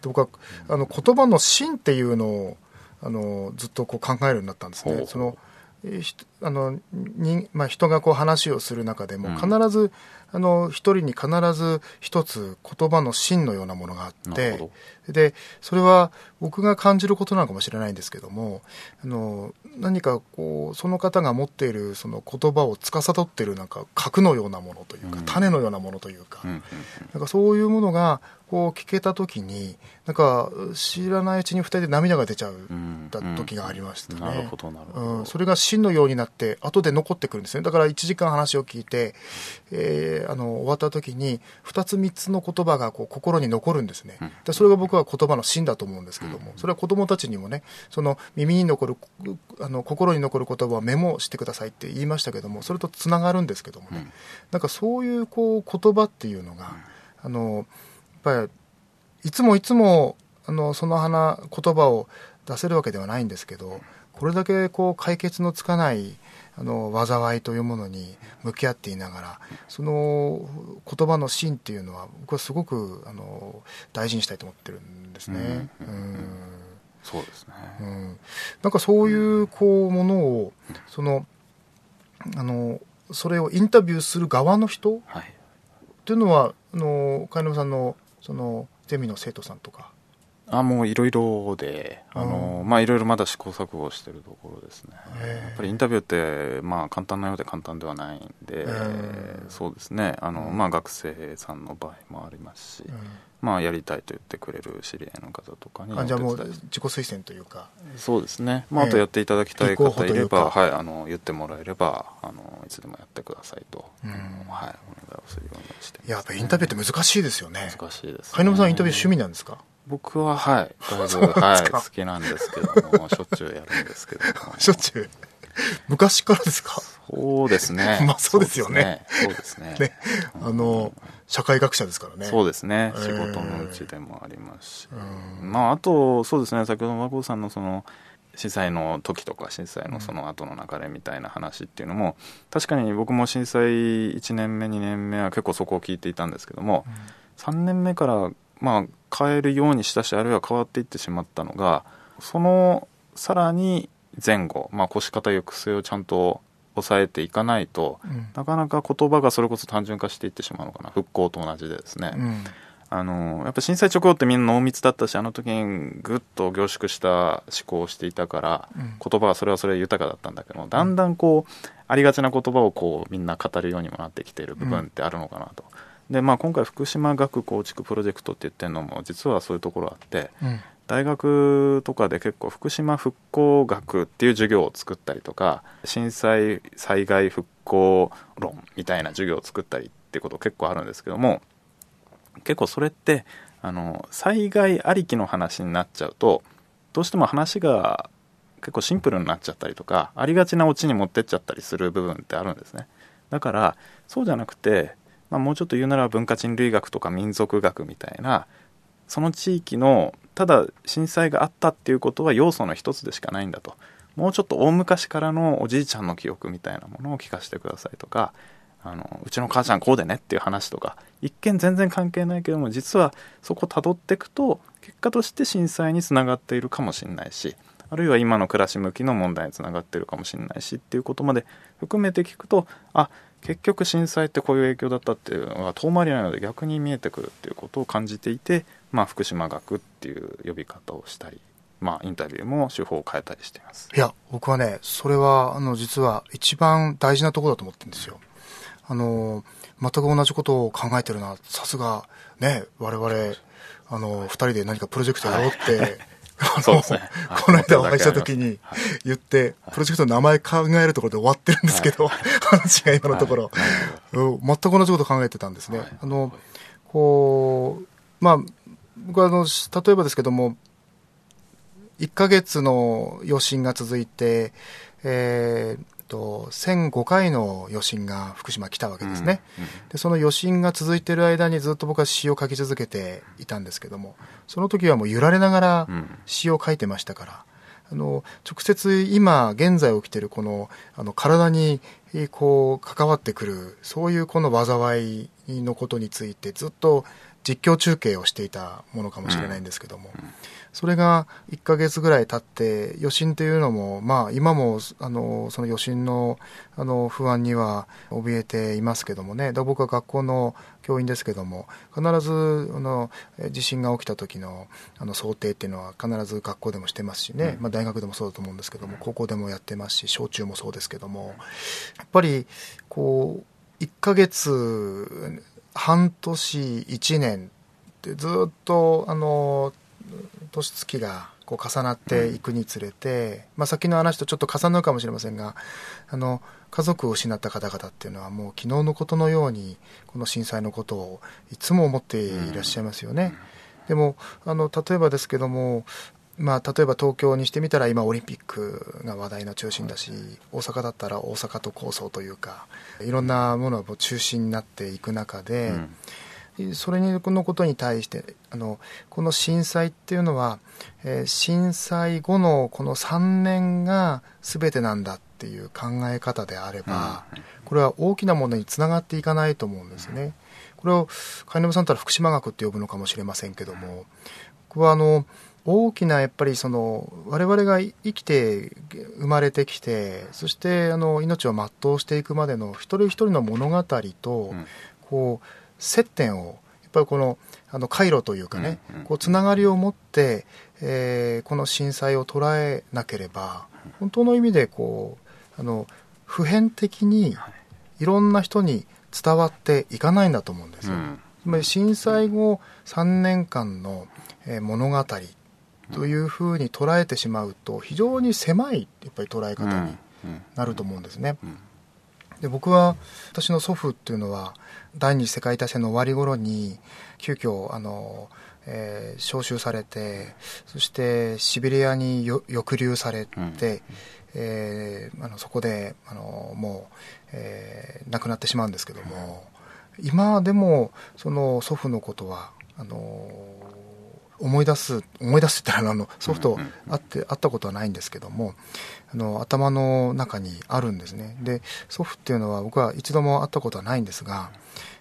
僕はあの言葉の芯っていうのをあのずっとこう考えるようになったんですね。ほうほうそのあのにまあ、人がこう話をする中でも必ず、うん、あの一人に必ず一つ言葉の芯のようなものがあってでそれは僕が感じることなのかもしれないんですけどもあの何かこうその方が持っているその言葉を司っているなんか核のようなものというか、うん、種のようなものというか、うんうんうん、なんかそういうものがこう聞けた時になんか知らないうちにふたりで涙が出ちゃう時がありましたね、うんうん、なるほどなるほど、うん、それが芯のようになって後で残ってくるんですね。だからいちじかん話を聞いて、えー、あの終わった時にふたつみっつの言葉がこう心に残るんですね、うん、でそれが僕は言葉の芯だと思うんですけども、うん、それは子どもたちにもねその耳に残るあの心に残る言葉をメモしてくださいって言いましたけどもそれとつながるんですけどもね、うん、なんかそういう、こう言葉っていうのが、うん、あのやっぱりいつもいつもあのその花言葉を出せるわけではないんですけどこれだけこう解決のつかないあの災いというものに向き合っていながらその言葉の芯っていうのは僕はすごくあの大事にしたいと思ってるんですね、うんうんうん、そうですね、うん、なんかそういう、こうものをそのあのそれをインタビューする側の人、はい、っていうのはあの貝沼さんのそのゼミの生徒さんとかあもういろいろであの、うんまあ、いろいろまだ試行錯誤しているところですね。やっぱりインタビューって、まあ、簡単なようで簡単ではないんでそうですねあの、まあ、学生さんの場合もありますし、うんまあ、やりたいと言ってくれる知り合いの方とかにあじゃあもう自己推薦というかそうですね、まあ、あとやっていただきたい方いれば、はい、あの言ってもらえればあのいつでもやってくださいと、うんはい、お願いをするようにしてます、ね、やっぱりインタビューって難しいですよね。難しいです、ね、貝沼さんインタビュー趣味なんですか？僕ははいだいぶ、はい、好きなんですけどもしょっちゅうやるんですけどしょっちゅう昔からですか？そうですねまあそうですよねそうですね、 そうですね、 ねあの、うん、社会学者ですからね。そうですね仕事のうちでもありますし、えー、まああとそうですね先ほど和光さんのその震災の時とか震災のその後の流れみたいな話っていうのも、うん、確かに僕も震災いちねんめにねんめは結構そこを聞いていたんですけども、うん、さんねんめからまあ変えるようにしたしあるいは変わっていってしまったのがそのさらに前後、まあ、腰肩抑制をちゃんと抑えていかないと、うん、なかなか言葉がそれこそ単純化していってしまうのかな。復興と同じでですね、うん、あのやっぱ震災直後ってみんな濃密だったし、あの時にぐっと凝縮した思考をしていたから、うん、言葉はそれはそれ豊かだったんだけど、だんだんこうありがちな言葉をこうみんな語るようにもなってきている部分ってあるのかなと、うん、でまあ今回福島学構築プロジェクトって言ってるのも実はそういうところあって、うん、大学とかで結構福島復興学っていう授業を作ったりとか、震災災害復興論みたいな授業を作ったりってこと結構あるんですけども、結構それってあの災害ありきの話になっちゃうとどうしても話が結構シンプルになっちゃったりとか、ありがちなオチに持ってっちゃったりする部分ってあるんですね。だからそうじゃなくて、まあ、もうちょっと言うなら文化人類学とか民族学みたいな、その地域のただ震災があったっていうことは要素の一つでしかないんだと、もうちょっと大昔からのおじいちゃんの記憶みたいなものを聞かせてくださいとか、あのうちの母ちゃんこうでねっていう話とか、一見全然関係ないけども実はそこ辿っていくと結果として震災につながっているかもしれないし、あるいは今の暮らし向きの問題につながっているかもしれないしっていうことまで含めて聞くと、あ結局震災ってこういう影響だったっていうのが遠回りなので逆に見えてくるっていうことを感じていて、まあ、福島学っていう呼び方をしたり、まあ、インタビューも手法を変えたりしています。いや僕はねそれはあの実は一番大事なところだと思ってるんですよ。あの全く同じことを考えてるな、さすがね我々あのふたりで何かプロジェクトやろうって、はいそうですね、この間お会いした時に言って、はい、プロジェクトの名前考えるところで終わってるんですけど、はい、話が今のところ、はいはい、全く同じこと考えてたんですね、はい、あのこうまあ僕はあの例えばですけどもいっかげつの余震が続いて、えーせんごかいの余震が福島来たわけですね、うんうん、でその余震が続いている間にずっと僕は詩を書き続けていたんですけども、その時はもう揺られながら詩を書いてましたから、うん、あの直接今現在起きているこの、あの体にこう関わってくるそういうこの災いのことについてずっと実況中継をしていたものかもしれないんですけども、それがいっかげつぐらい経って余震というのも、まあ、今もあのその余震 の, あの不安には怯えていますけどもね、だ僕は学校の教員ですけども必ずあの地震が起きた時 の, あの想定っていうのは必ず学校でもしてますしね、まあ、大学でもそうだと思うんですけども高校でもやってますし小中もそうですけども、やっぱりこういっかげつ半年いちねんってずっとあの年月がこう重なっていくにつれて、まあ、先の話とちょっと重なるかもしれませんが、あの家族を失った方々っていうのはもう昨日のことのようにこの震災のことをいつも思っていらっしゃいますよね。でもあの例えばですけども、まあ、例えば東京にしてみたら今オリンピックが話題の中心だし、大阪だったら大阪都構想というかいろんなものが中心になっていく中で、それのことに対してあのこの震災っていうのは、えー、震災後のこのさんねんが全てなんだっていう考え方であればこれは大きなものにつながっていかないと思うんですね。これを貝沼さんたら福島学って呼ぶのかもしれませんけども、僕はあの大きなやっぱりその我々が生きて生まれてきてそしてあの命を全うしていくまでの一人一人の物語とこう接点をやっぱりこのあの回路というかねこうつながりを持ってえこの震災を捉えなければ本当の意味でこうあの普遍的にいろんな人に伝わっていかないんだと思うんですよ。つまり震災後さんねんかんの物語というふうに捉えてしまうと非常に狭いやっぱり捉え方になると思うんですね。で僕は私の祖父っていうのは第二次世界大戦の終わり頃に急遽あの、えー、召集されてそしてシベリアに抑留されて、うんえー、あのそこであのもう、えー、亡くなってしまうんですけども、今でもその祖父のことはあの思い出す思い出すって言ったらあの祖父と会って会ったことはないんですけども、あの頭の中にあるんですね。で祖父っていうのは僕は一度も会ったことはないんですが、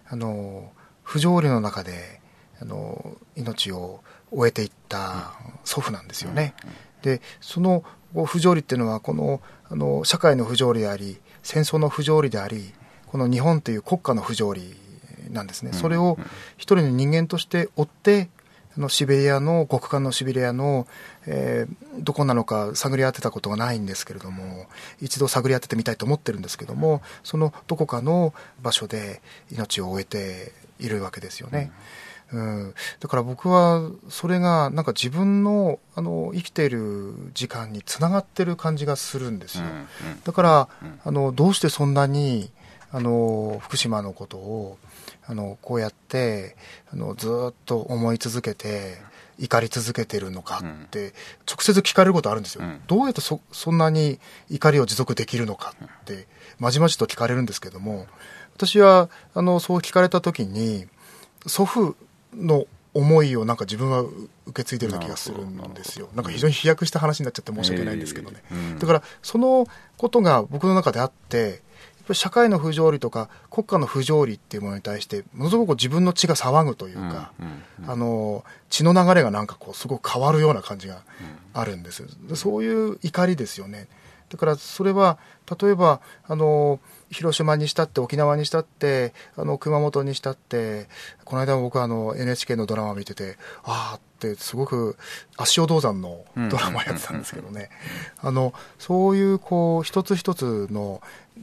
あの不条理の中であの命を終えていった祖父なんですよね。でその不条理っていうのはこの、あの社会の不条理であり戦争の不条理でありこの日本という国家の不条理なんですね、うん、それを一人の人間として追ってあのシベリアの極寒のシベリアの、えー、どこなのか探り当てたことがないんですけれども、一度探り当ててみたいと思ってるんですけども、そのどこかの場所で命を終えているわけですよね、うんうん、だから僕はそれがなんか自分 の, あの生きている時間につながってる感じがするんですよ、うんうん、だから、うん、あのどうしてそんなにあの福島のことをあのこうやってあのずっと思い続けて怒り続けてるのかって直接聞かれることあるんですよ、うん、どうやって そ, そんなに怒りを持続できるのかってまじまじと聞かれるんですけども、私はあのそう聞かれた時に祖父の思いをなんか自分は受け継いでるような気がするんですよ。なんか非常に飛躍した話になっちゃって申し訳ないんですけどね、えーうん、だからそのことが僕の中であって、社会の不条理とか国家の不条理っていうものに対してものすごく自分の血が騒ぐというか、うんうんうん、あの血の流れがなんかこうすごく変わるような感じがあるんです、うん、そういう怒りですよね。だからそれは例えばあの広島にしたって沖縄にしたってあの熊本にしたって、この間も僕はあの エヌエイチケー のドラマを見ててああってすごく足尾銅山のドラマやってたんですけどね、あのそういうこう一つ一つの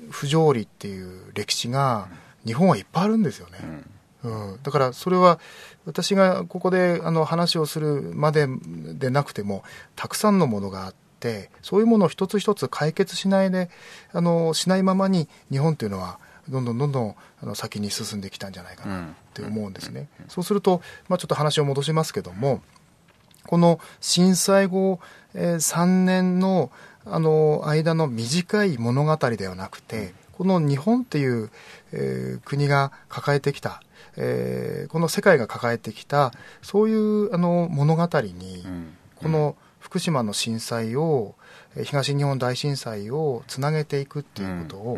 不条理っていう歴史が日本はいっぱいあるんですよね、うん、だからそれは私がここであの話をするまででなくてもたくさんのものがあって、そういうものを一つ一つ解決しないであのしないままに日本というのはどんどんどんどんあの先に進んできたんじゃないかなって思うんですね、うん、そうすると、まあ、ちょっと話を戻しますけども、この震災後、えー、さんねんのあの間の短い物語ではなくて、この日本っていう、えー、国が抱えてきた、えー、この世界が抱えてきたそういうあの物語に、うん、この福島の震災を東日本大震災をつなげていくっていうことを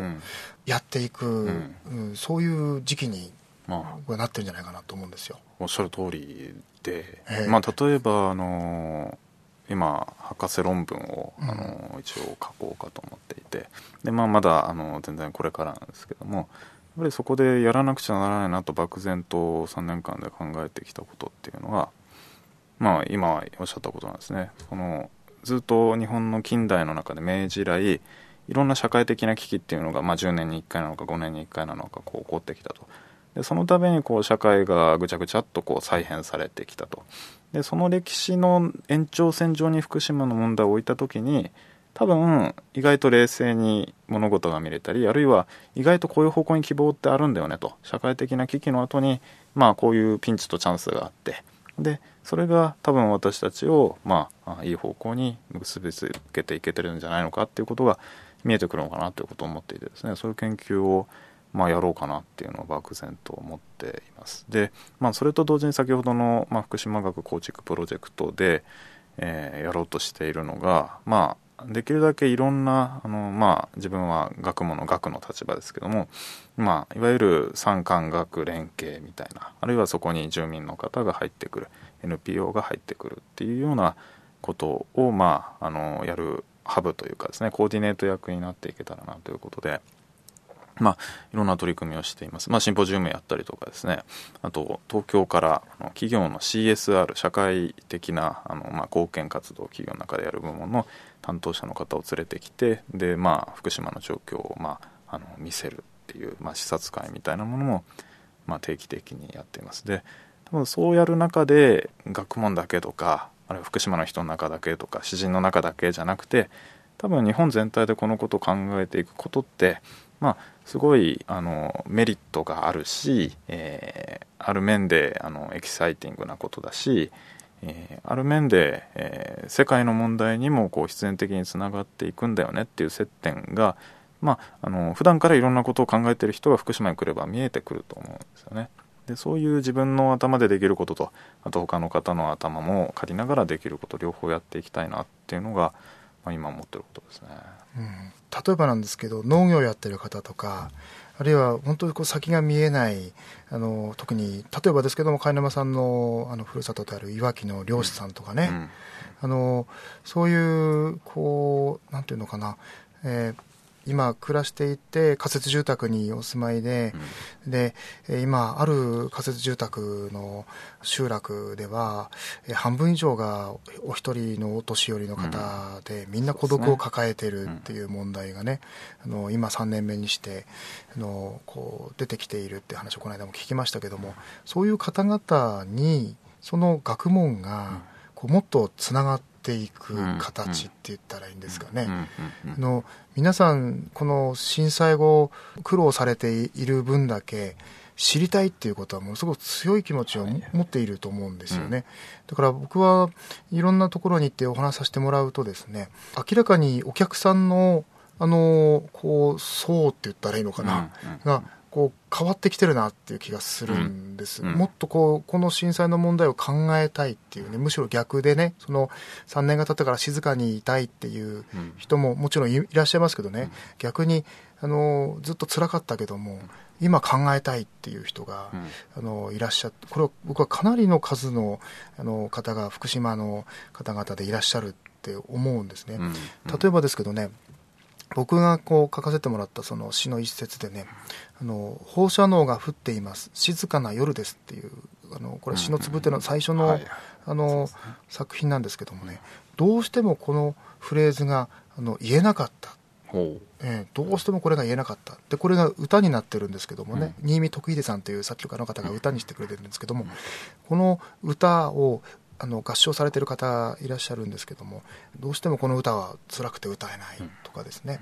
やっていく、うんうん、そういう時期に、まあ、なってるんじゃないかなと思うんですよ。おっしゃる通りで、えーまあ、例えばあの今博士論文をあの一応書こうかと思っていて、で、まあ、まだあの全然これからなんですけども、やっぱりそこでやらなくちゃならないなと漠然とさんねんかんで考えてきたことっていうのは、まあ、今おっしゃったことなんですね。このずっと日本の近代の中で明治以来いろんな社会的な危機っていうのが、まあ、じゅうねんにいっかいなのかごねんにいっかいなのかこう起こってきたと。でそのためにこう社会がぐちゃぐちゃっとこう再編されてきたと。でその歴史の延長線上に福島の問題を置いたときに、多分意外と冷静に物事が見れたり、あるいは意外とこういう方向に希望ってあるんだよねと。社会的な危機の後に、まあ、こういうピンチとチャンスがあって、でそれが多分私たちを、まあ、いい方向に結びつけていけてるんじゃないのかっていうことが見えてくるのかなということを思っていてですね、そういう研究をまあ、やろうかなっていうのを漠然と思っています。で、まあ、それと同時に先ほどの、まあ、福島学構築プロジェクトで、えー、やろうとしているのが、まあ、できるだけいろんなあの、まあ、自分は学問の学の立場ですけども、まあ、いわゆる産官学連携みたいな、あるいはそこに住民の方が入ってくる エヌピーオー が入ってくるっていうようなことを、まあ、あのやるハブというかですね、コーディネート役になっていけたらなということで、まあ、いろんな取り組みをしています。まあ、シンポジウムやったりとかですね、あと東京からあの企業の シーエスアール 社会的なあの、まあ、貢献活動を企業の中でやる部門の担当者の方を連れてきて、で、まあ、福島の状況を、まあ、あの見せるっていう、まあ、視察会みたいなものも、まあ、定期的にやっています。で、多分そうやる中で学問だけとか、あるいは福島の人の中だけとか詩人の中だけじゃなくて、多分日本全体でこのことを考えていくことって、まあ、すごいあのメリットがあるし、えー、ある面であのエキサイティングなことだし、えー、ある面で、えー、世界の問題にもこう必然的につながっていくんだよねっていう接点が、まあ、あの普段からいろんなことを考えている人が福島に来れば見えてくると思うんですよね。でそういう自分の頭でできることと、あと他の方の頭も借りながらできること、両方やっていきたいなっていうのが今思ってることですね、うん、例えばなんですけど、農業やってる方とか、あるいは本当にこう先が見えないあの特に例えばですけども、貝沼さん の, あのふるさとであるいわきの漁師さんとかね、うんうん、あのそういうこうなんていうのかな、えー、今暮らしていて仮設住宅にお住まいで、うん、で今ある仮設住宅の集落では半分以上がお一人のお年寄りの方で、うん、みんな孤独を抱えているっていう問題がね、うん、あの今さんねんめにしてあのこう出てきているって話をこの間も聞きましたけども、そういう方々にその学問がこうもっとつながってていく形って言ったらいいんですかね。あの皆さんこの震災後苦労されている分だけ知りたいっていうことはものすごく強い気持ちを持っていると思うんですよね。だから僕はいろんなところに行ってお話しさせてもらうとですね、明らかにお客さんのあのこうそうって言ったらいいのかながこう変わってきてるなっていう気がするんです、うんうん、もっとこうこの震災の問題を考えたいっていうね、むしろ逆でね、そのさんねんが経ったから静かにいたいっていう人ももちろんいらっしゃいますけどね、うん、逆にあのずっと辛かったけども今考えたいっていう人が、うん、あのいらっしゃって、これは僕はかなりの数 の, あの方が福島の方々でいらっしゃるって思うんですね、うんうん、例えばですけどね、僕がこう書かせてもらったその詩の一節でね、あの放射能が降っています静かな夜ですっていう、あのこれ詩のつぶての最初の、あの作品なんですけどもね、どうしてもこのフレーズがあの言えなかった、えー、どうしてもこれが言えなかった。でこれが歌になってるんですけどもね、新見徳秀さんという作曲家の方が歌にしてくれてるんですけども、この歌をあの合唱されてる方いらっしゃるんですけども、どうしてもこの歌は辛くて歌えないとかですね、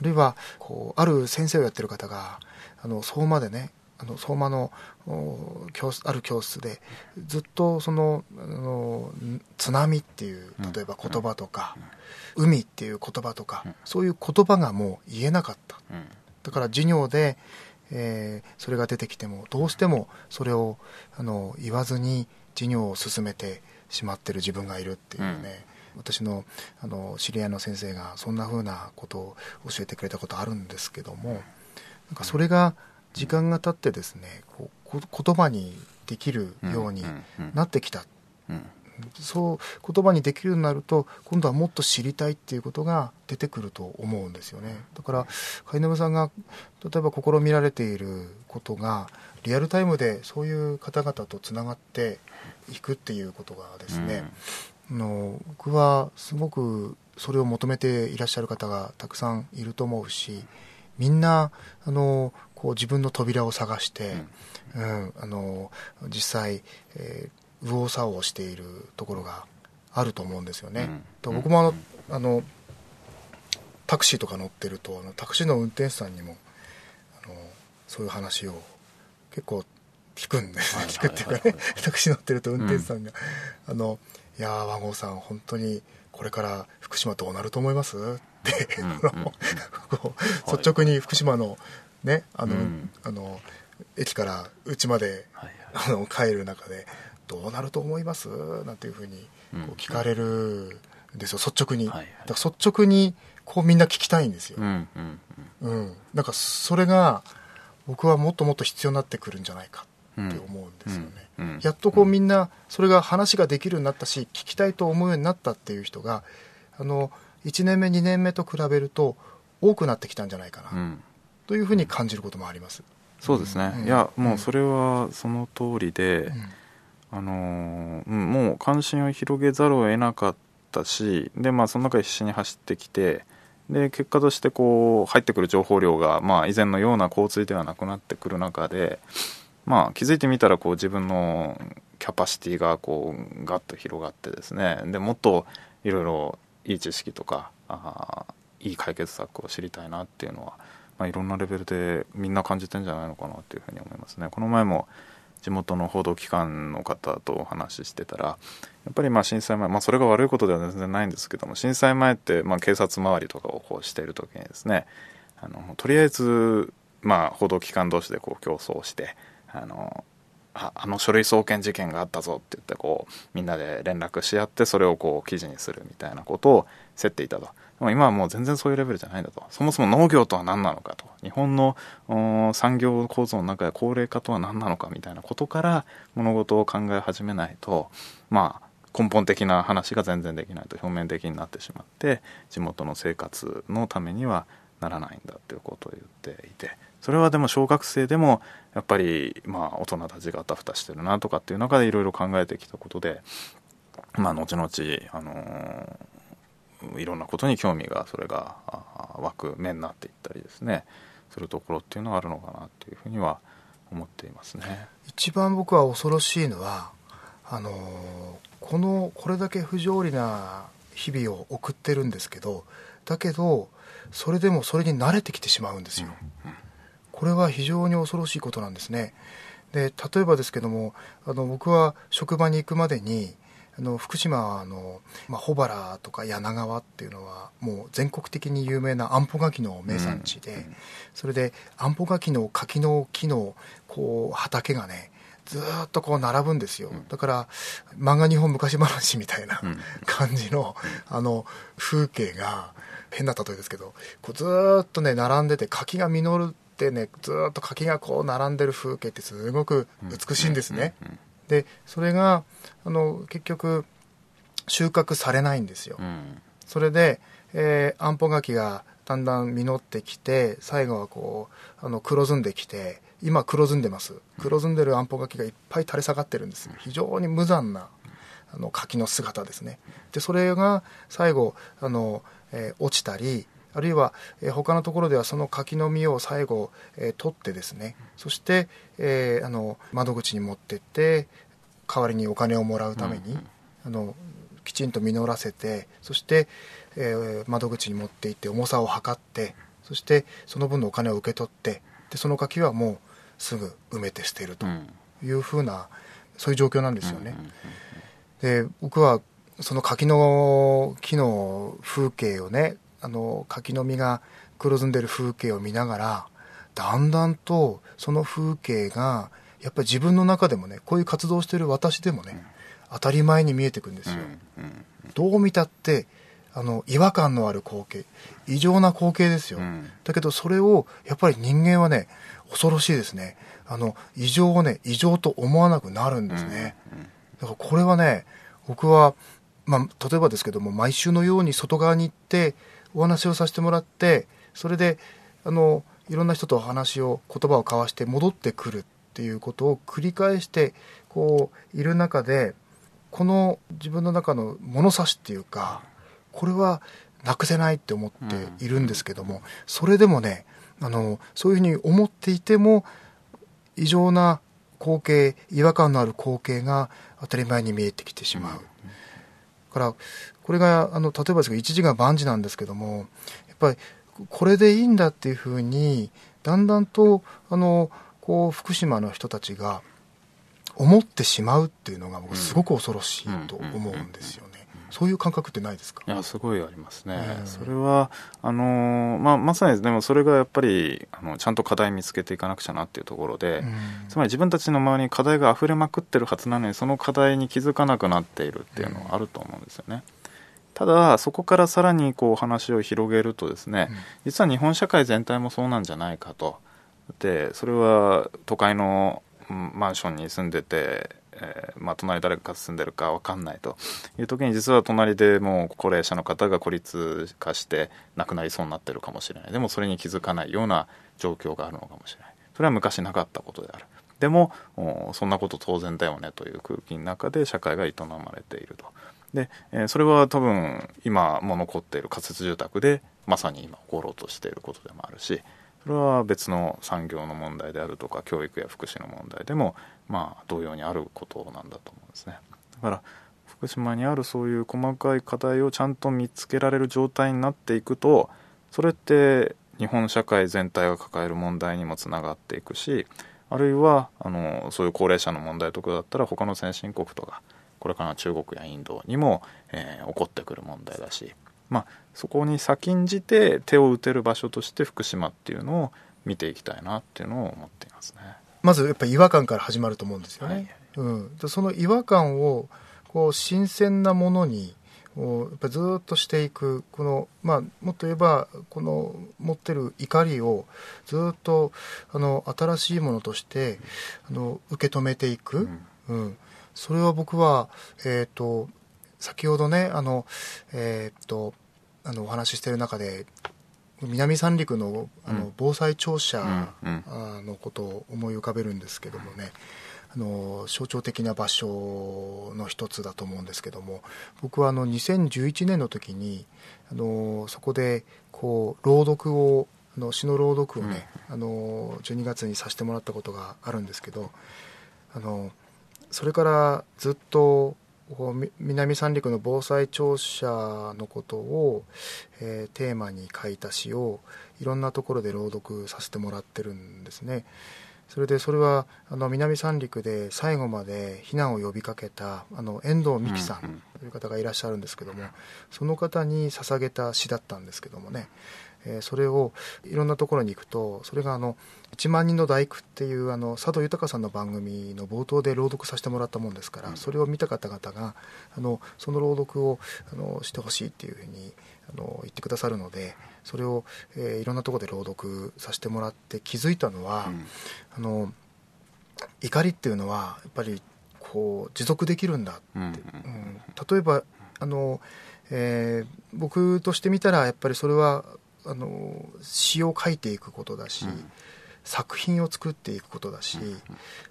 あるいはこうある先生をやってる方があの相馬でね、あの相馬の教室ある教室でずっとそのあの津波っていう例えば言葉とか海っていう言葉とか、そういう言葉がもう言えなかった。だから授業で、えー、それが出てきてもどうしてもそれをあの言わずに授業を進めてしまってる自分がいるっていうね、うん、私 の, あの知り合いの先生がそんな風なことを教えてくれたことあるんですけども、なんかそれが時間が経ってですね、こうこ言葉にできるようになってきた、うんうんうん、そう言葉にできるようになると今度はもっと知りたいっていうことが出てくると思うんですよね。だから貝沼さんが例えば試みられていることがリアルタイムでそういう方々とつながっていくっていうことがですね、うん、の僕はすごくそれを求めていらっしゃる方がたくさんいると思うし、みんなあのこう自分の扉を探して、うんうん、あの実際、えー右往左往しているところがあると思うんですよね、うん、と僕もあの、うん、あのタクシーとか乗ってるとタクシーの運転手さんにもあのそういう話を結構聞くんですね、はい、聞くっていうかね、はいはいはい、タクシー乗ってると運転手さんが、うん、あのいやー和合さん本当にこれから福島どうなると思いますって、うん、率直に福島のね、あの、うん、あの駅から家まで、はいはい、あの帰る中でどうなると思いますなんていうふうにこう聞かれるんですよ、率直に。だから率直にこうみんな聞きたいんですよ、うんうんうんうん、なんかそれが僕はもっともっと必要になってくるんじゃないかって思うんですよね、うんうんうん、やっとこうみんなそれが話ができるようになったし聞きたいと思うようになったっていう人があのいちねんめにねんめと比べると多くなってきたんじゃないかなというふうに感じることもあります、うん、そうですね、うん、いやもうそれはその通りで、うんあのー、もう関心を広げざるを得なかったし、で、まあ、その中で必死に走ってきて、で結果としてこう入ってくる情報量が、まあ、以前のような交通ではなくなってくる中で、まあ、気づいてみたらこう自分のキャパシティがこうガッと広がってですね、でもっといろいろいい知識とかあいい解決策を知りたいなっていうのは、まあ、いろんなレベルでみんな感じてんじゃないのかなっていうふうに思いますね。この前も地元の報道機関の方とお話ししてたら、やっぱりまあ震災前、まあ、それが悪いことでは全然ないんですけども、震災前ってまあ警察周りとかをこうしている時にですね、あのとりあえずまあ報道機関同士でこう競争して、あのああの書類送検事件があったぞって言ってこうみんなで連絡し合って、それをこう記事にするみたいなことを競っていたと。でも今はもう全然そういうレベルじゃないんだと。そもそも農業とは何なのかと、日本の産業構造の中で高齢化とは何なのかみたいなことから物事を考え始めないと、まあ根本的な話が全然できないと、表面的になってしまって、地元の生活のためにはならないんだということを言っていて、それはでも小学生でもやっぱりまあ大人たちがあたふたしてるなとかっていう中でいろいろ考えてきたことで、まあ後々あのいろんなことに興味がそれが湧く目になっていったりですねするところっていうのがあるのかなというふうには思っていますね。一番僕は恐ろしいのはあのこのこれだけ不条理な日々を送ってるんですけど、だけどそれでもそれに慣れてきてしまうんですよ、うんうん、これは非常に恐ろしいことなんですね。で例えばですけどもあの僕は職場に行くまでにあの福島の、まあ、保原とか柳川っていうのはもう全国的に有名なあんぽ柿の名産地で、うんうん、それであんぽ柿の柿の木のこう畑がねずっとこう並ぶんですよ。だから漫画日本昔話みたいな感じのあの風景が変な例えですけどこうずっとね並んでて柿が実ってねずっと柿がこう並んでる風景ってすごく美しいんですね。でそれがあの結局収穫されないんですよ。それでえーあんぽ柿がだんだん実ってきて最後はこうあの黒ずんできて今黒ずんでます。黒ずんでるあんぽ柿がいっぱい垂れ下がってるんです。非常に無残なあの柿の姿ですね。でそれが最後あの、えー、落ちたりあるいは、えー、他のところではその柿の実を最後、えー、取ってですねそして、えー、あの窓口に持ってって代わりにお金をもらうためにあのきちんと実らせてそして、えー、窓口に持って行って重さを測ってそしてその分のお金を受け取ってでその柿はもうすぐ埋めて捨てるというふうな、うん、そういう状況なんですよね、うんうんうん、で僕はその柿の木の風景をねあの柿の実が黒ずんでる風景を見ながらだんだんとその風景がやっぱり自分の中でもねこういう活動してる私でもね、うん、当たり前に見えてくんですよ、うんうんうん、どう見たってあの違和感のある光景異常な光景ですよ、うん、だけどそれをやっぱり人間はね恐ろしいですね。あの異常をね異常と思わなくなるんですね、うんうん、だからこれはね僕は、まあ、例えばですけども毎週のように外側に行ってお話をさせてもらってそれであのいろんな人とお話を言葉を交わして戻ってくるっていうことを繰り返してこういる中でこの自分の中の物差しっていうかこれはなくせないって思っているんですけども、うん、それでもねあのそういうふうに思っていても異常な光景違和感のある光景が当たり前に見えてきてしまう、うん、だからこれがあの例えばですけど一時が万事なんですけどもやっぱりこれでいいんだっていうふうにだんだんとあのこう福島の人たちが思ってしまうっていうのが僕すごく恐ろしいと思うんですよね。そういう感覚ってないですか？いやすごいありますね、うん、それはあの、まあ、まさにでもそれがやっぱりあのちゃんと課題見つけていかなくちゃなっていうところで、うん、つまり自分たちの周りに課題が溢れまくってるはずなのにその課題に気づかなくなっているっていうのはあると思うんですよね、うん、ただそこからさらにこう話を広げるとですね、うん、実は日本社会全体もそうなんじゃないかと。でそれは都会のマンションに住んでてえーまあ、隣誰か住んでるか分かんないという時に実は隣でもう高齢者の方が孤立化して亡くなりそうになってるかもしれない。でもそれに気づかないような状況があるのかもしれない。それは昔なかったことである。でもそんなこと当然だよねという空気の中で社会が営まれていると。で、えー、それは多分今も残っている仮設住宅でまさに今起ころうとしていることでもあるし、それは別の産業の問題であるとか教育や福祉の問題でもまあ同様にあることなんだと思うんですね。だから福島にあるそういう細かい課題をちゃんと見つけられる状態になっていくと、それって日本社会全体が抱える問題にもつながっていくし、あるいはあのそういう高齢者の問題とかだったら他の先進国とかこれからの中国やインドにも、えー、起こってくる問題だし、まあ、そこに先んじて手を打てる場所として福島っていうのを見ていきたいなっていうのを思っていますね。まずやっぱり違和感から始まると思うんですよね、はいうん、その違和感をこう新鮮なものにやっぱずっとしていくこの、まあ、もっと言えばこの持ってる怒りをずっとあの新しいものとしてあの受け止めていく、うんうん、それは僕はえっと先ほどねあの、えー、っとあのお話ししている中で南三陸 の, あの防災庁舎のことを思い浮かべるんですけどもね、あの象徴的な場所の一つだと思うんですけども、僕はあのにせんじゅういちねんの時にあのそこでこう朗読をあの詩の朗読をね、あのじゅうにがつにさせてもらったことがあるんですけど、あのそれからずっと南三陸の防災庁舎のことを、えー、テーマに書いた詩をいろんなところで朗読させてもらってるんですね。それでそれはあの南三陸で最後まで避難を呼びかけたあの遠藤美希さんという方がいらっしゃるんですけども、その方に捧げた詩だったんですけどもね、えー、それをいろんなところに行くと、それがあのいちまんにんの第九っていうあの佐渡裕さんの番組の冒頭で朗読させてもらったもんですから、それを見た方々があのその朗読をあのしてほしいっていうふうにあの言ってくださるので、それを、えー、いろんなところで朗読させてもらって気づいたのは、うん、あの怒りっていうのはやっぱりこう持続できるんだって、うんうん、例えばあの、えー、僕としてみたらやっぱりそれはあの詩を書いていくことだし、うん、作品を作っていくことだし、うん、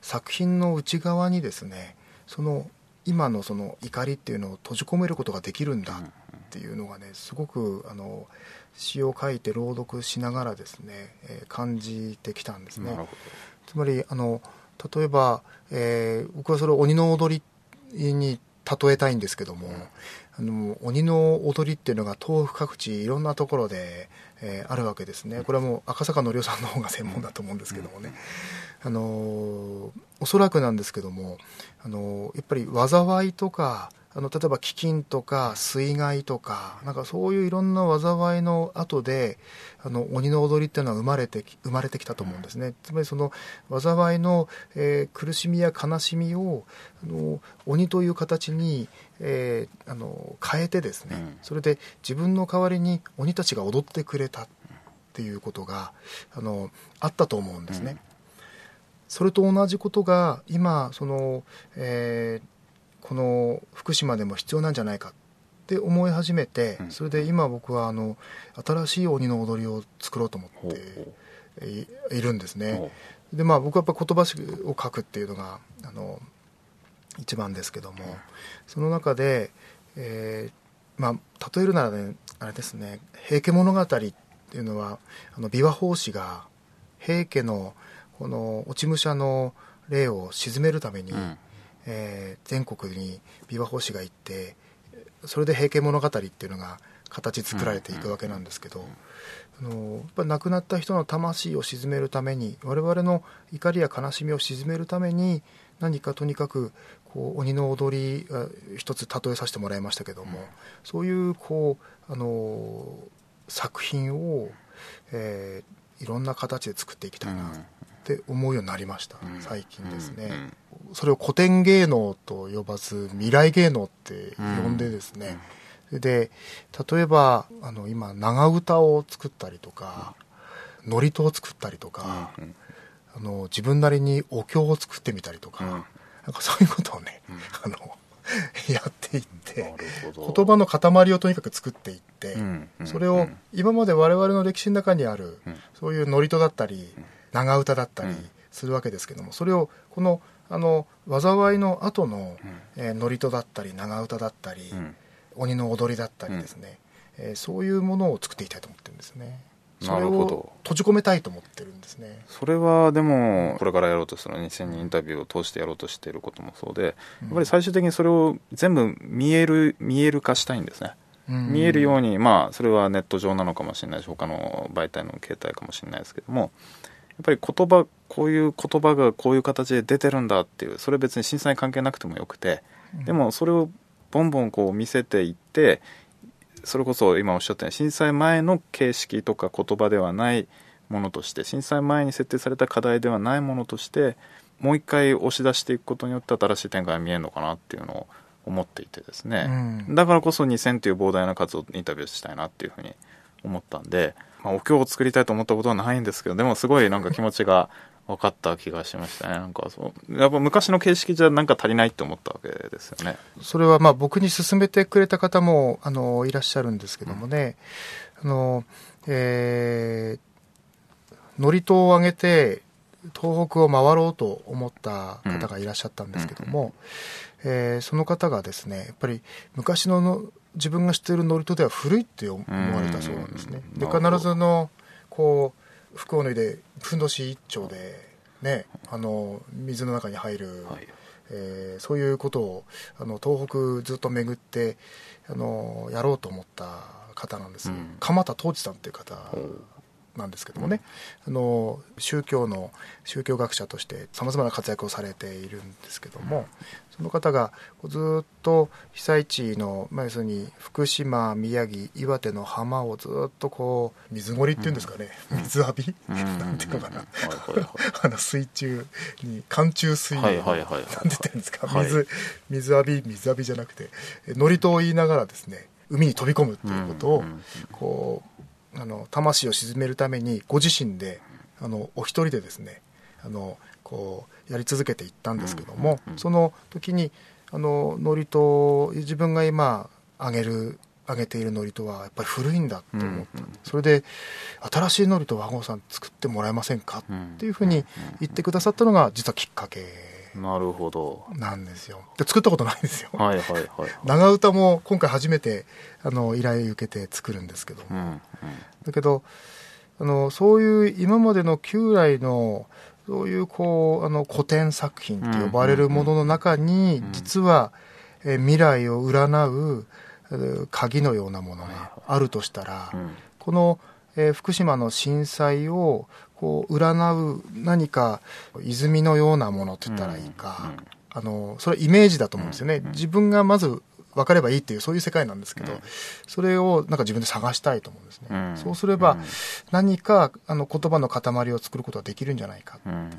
作品の内側にですね、その今のその怒りっていうのを閉じ込めることができるんだっていうのがね、すごくあの詩を書いて朗読しながらですね、えー、感じてきたんですね。つまりあの例えば、えー、僕はそれを鬼の踊りに例えたいんですけども、うん、あの鬼の踊りっていうのが東北各地いろんなところで、えー、あるわけですね。これはもう赤坂のりおさんの方が専門だと思うんですけどもね、あのー、おそらくなんですけども、あのー、やっぱり災いとかあの例えば飢饉とか水害とかなんかそういういろんな災いの後であの鬼の踊りっていうのは生まれてき、生まれてきたと思うんですね。つまりその災いの、えー、苦しみや悲しみをあの鬼という形に、えー、あの変えてですね、それで自分の代わりに鬼たちが踊ってくれたっていうことが あのあったと思うんですね。それと同じことが今その、えーこの福島でも必要なんじゃないかって思い始めて、それで今僕はあの新しい鬼の踊りを作ろうと思っているんですね。でまあ僕はやっぱ言葉を書くっていうのがあの一番ですけども、その中で、えーまあ、例えるならね、あれですね、平家物語っていうのはあの琵琶法師が平家のこの落武者の霊を鎮めるために、うんえー、全国に琵琶法師が行って、それで平家物語っていうのが形作られていくわけなんですけど、うんうんうん、あのやっぱ亡くなった人の魂を鎮めるために、我々の怒りや悲しみを鎮めるために何かとにかくこう鬼の踊り一つ例えさせてもらいましたけども、うん、そういうこうあの作品を、えー、いろんな形で作っていきたいなって思うようになりました、うん、最近ですね、うんうんうんそれを古典芸能と呼ばず未来芸能って呼んでですね、うん、で例えばあの今長唄を作ったりとか祝詞を作ったりとか、うん、あの自分なりにお経を作ってみたりとか、うん、なんかそういうことをね、うん、あのやっていって言葉の塊をとにかく作っていって、うん、それを今まで我々の歴史の中にある、うん、そういう祝詞だったり長唄だったりするわけですけども、それをこのあの災いの後の、うんえー、祝詞だったり長唄だったり、うん、鬼の踊りだったりですね、うんえー、そういうものを作っていきたいと思ってるんですね。なるほど。それを閉じ込めたいと思ってるんですね。それはでもこれからやろうとするにせんにんインタビューを通してやろうとしていることもそうで、やっぱり最終的にそれを全部見える見える化したいんですね。うん、見えるように、まあそれはネット上なのかもしれないし、他の媒体の形態かもしれないですけども、やっぱり言葉こういう言葉がこういう形で出てるんだっていう、それ別に震災に関係なくてもよくて、でもそれをボンボンこう見せていって、それこそ今おっしゃったように震災前の形式とか言葉ではないものとして、震災前に設定された課題ではないものとしてもう一回押し出していくことによって新しい展開が見えるのかなっていうのを思っていてですね、うん、だからこそにせんという膨大な数をインタビューしたいなっていうふうに思ったんで、まあ、お経を作りたいと思ったことはないんですけど、でもすごいなんか気持ちが分かった気がしましたね。なんかそうやっぱ昔の形式じゃなんか足りないと思ったわけですよね。それはまあ僕に勧めてくれた方もあのいらっしゃるんですけどもね、うん、あの、えー、祝詞をあげて東北を回ろうと思った方がいらっしゃったんですけども、うんうんうん、えー、その方がですねやっぱり昔 の, の自分が知っている祝詞では古いって思われたそうなんですね、うんうん、で必ずのこう服を脱いでふんどし一丁で、ね、あの水の中に入る、はい、えー、そういうことをあの東北ずっと巡ってあのやろうと思った方なんです、うん、鎌田東地さんという方なんですけどもね、うん、あの宗教の宗教学者としてさまざまな活躍をされているんですけども、うん、その方がずっと被災地の、まあ、要するに福島、宮城、岩手の浜をずっとこう水ごりっていうんですかね、うん、水浴び、うん、なんていうのかな、うん、はいはい、あの水中に寒中水、はいはいはい、なんて言うんですか、はい、水, 水浴び水浴びじゃなくて祝詞と言いながらですね海に飛び込むということを、うん、こうあの魂を鎮めるためにご自身であのお一人でですねあのこうやり続けていったんですけども、うんうんうん、その時にあの祝詞を自分が今あげるあげている祝詞はやっぱり古いんだと思った、うんうん、それで新しい祝詞を和合さん作ってもらえませんかっていうふうに言ってくださったのが実はきっかけなんですよ。で作ったことないんですよ、はいはいはいはい、長唄も今回初めてあの依頼受けて作るんですけども、うんうん、だけどあのそういう今までの旧来のそういうこうあの古典作品って呼ばれるものの中に、うんうんうん、実はえ未来を占う鍵のようなものがあるとしたら、うん、この、えー、福島の震災をこう占う何か泉のようなものって言ったらいいか、うんうん、あのそれはイメージだと思うんですよね、うんうん、自分がまず分かればいいっていうそういう世界なんですけど、うん、それをなんか自分で探したいと思うんですね、うん、そうすれば何かあの言葉の塊を作ることができるんじゃないかっていう、うんうん、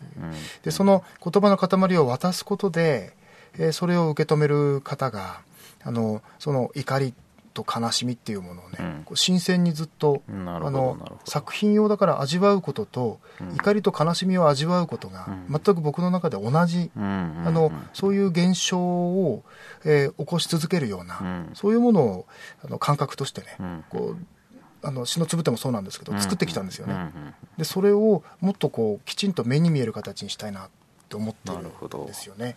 でその言葉の塊を渡すことで、えー、それを受け止める方があのその怒りと悲しみっていうものをね、うん、こう新鮮にずっとあの作品用だから味わうことと、うん、怒りと悲しみを味わうことが、うん、全く僕の中で同じ、うんうんうん、あのそういう現象を、えー、起こし続けるような、うん、そういうものをあの感覚としてね、うん、こうあの詩のつぶてもそうなんですけど作ってきたんですよね、うんうんうん、でそれをもっとこうきちんと目に見える形にしたいなと思ってるんですよね。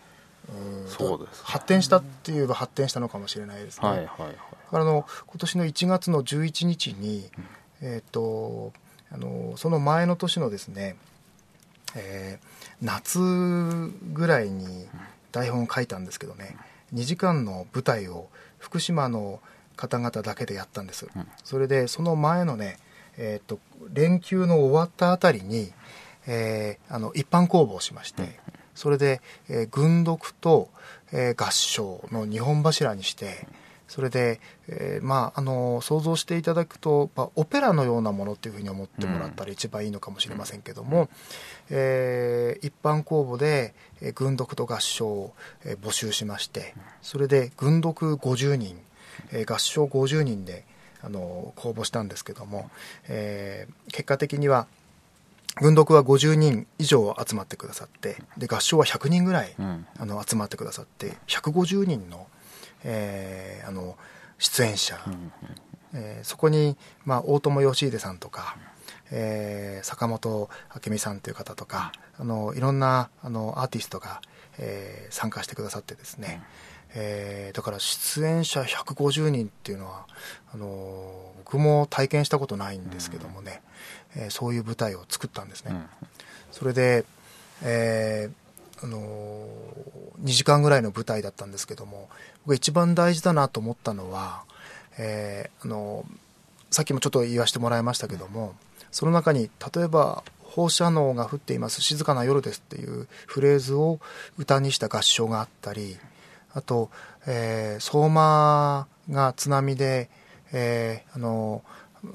うん、そうですね、発展したっていえば発展したのかもしれないですね、はいはいはい、あの今年のいちがつのじゅういちにちに、うん、えー、とあのその前の年のですね、えー、夏ぐらいに台本を書いたんですけどね、にじかんの舞台を福島の方々だけでやったんです、うん、それでその前のね、えー、と連休の終わったあたりに、えー、あの一般公募をしまして、うん、それで、えー、群読と、えー、合唱の二本柱にして、それで、えーまああのー、想像していただくと、まあ、オペラのようなものっていうふうに思ってもらったら一番いいのかもしれませんけども、うん、えー、一般公募で、えー、群読と合唱を、えー、募集しまして、それで群読ごじゅうにん、えー、合唱ごじゅうにんで、あのー、公募したんですけども、えー、結果的には群読はごじゅうにん以上集まってくださって、で合唱はひゃくにんぐらい、うん、あの集まってくださってひゃくごじゅうにん の,、えー、あの出演者、うん、えー、そこに、まあ、大友義秀さんとか、えー、坂本明美さんという方とか、あのいろんなあのアーティストが、えー、参加してくださってですね、えー、だから出演者ひゃくごじゅうにんっていうのはあの僕も体験したことないんですけどもね、うん、えー、そういう舞台を作ったんですね、うん、それで、えーあのー、にじかんぐらいの舞台だったんですけども、僕一番大事だなと思ったのは、えーあのー、さっきもちょっと言わせてもらいましたけども、その中に例えば放射能が降っています静かな夜ですっていうフレーズを歌にした合唱があったり、あと、えー、相馬が津波で、えー、あの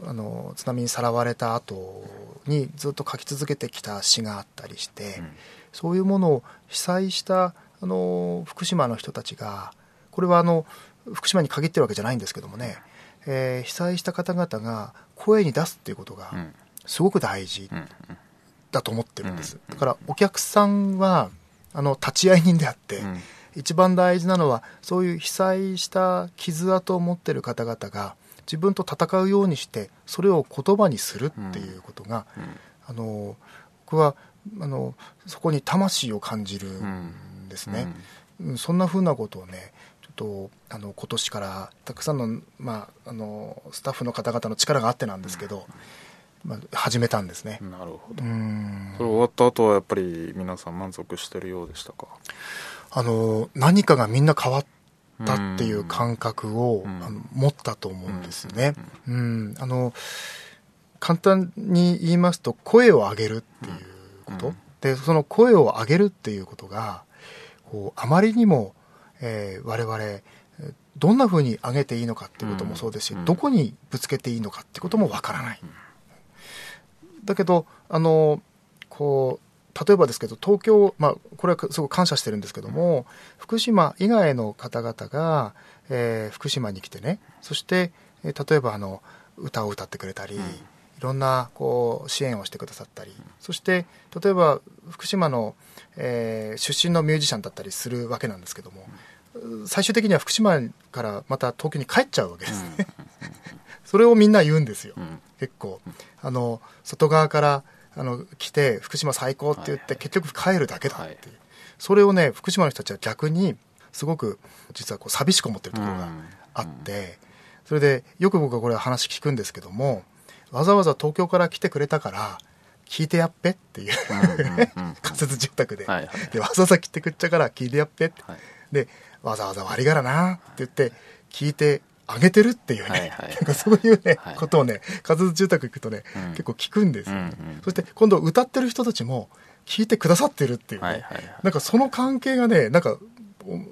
あの津波にさらわれた後にずっと書き続けてきた詩があったりして、うん、そういうものを被災したあの福島の人たちが、これはあの福島に限ってるわけじゃないんですけどもね、えー、被災した方々が声に出すっていうことがすごく大事、うんうん、だと思ってるんです、うん、だからお客さんはあの立ち会い人であって、うん、一番大事なのはそういう被災した傷跡を持ってる方々が自分と戦うようにしてそれを言葉にするっていうことが、うんうん、あの僕はあのそこに魂を感じるんですね、うんうん、そんなふうなことをねとあの今年からたくさんの、まあ、あのスタッフの方々の力があってなんですけど、うんまあ、始めたんですね。なるほど。うん、それ終わった後はやっぱり皆さん満足してるようでしたか？あの何かがみんな変わったっていう感覚を、うん、あの持ったと思うんですね、うんうん、あの簡単に言いますと声を上げるっていうこと、うん、でその声を上げるっていうことがこうあまりにもえー、我々どんな風に上げていいのかっていうこともそうですし、うん、どこにぶつけていいのかっていうこともわからない、うん、だけどあのこう例えばですけど東京、まあ、これはすごく感謝してるんですけども、うん、福島以外の方々が、えー、福島に来てね、そして例えばあの歌を歌ってくれたり、うん、いろんなこう支援をしてくださったり、そして例えば福島の、えー、出身のミュージシャンだったりするわけなんですけども、うん最終的には福島からまた東京に帰っちゃうわけですねそれをみんな言うんですよ、うん、結構あの外側からあの来て福島最高って言って結局帰るだけだっていう、はいはい、それをね福島の人たちは逆にすごく実はこう寂しく思ってるところがあって、うんうん、それでよく僕はこれ話聞くんですけども、わざわざ東京から来てくれたから聞いてやっぺっていう仮設住宅 で,、はいはい、でわざわざ来てくっちゃから聞いてやっぺって、はい、でわざわざ悪いからなって言って聞いてあげてるっていうね、はいはい、なんかそういうね、はい、ことをね仮設住宅行くとね、うん、結構聞くんですよ、ねうんうん、そして今度歌ってる人たちも聞いてくださってるっていう、ねはいはいはい、なんかその関係がねなんか、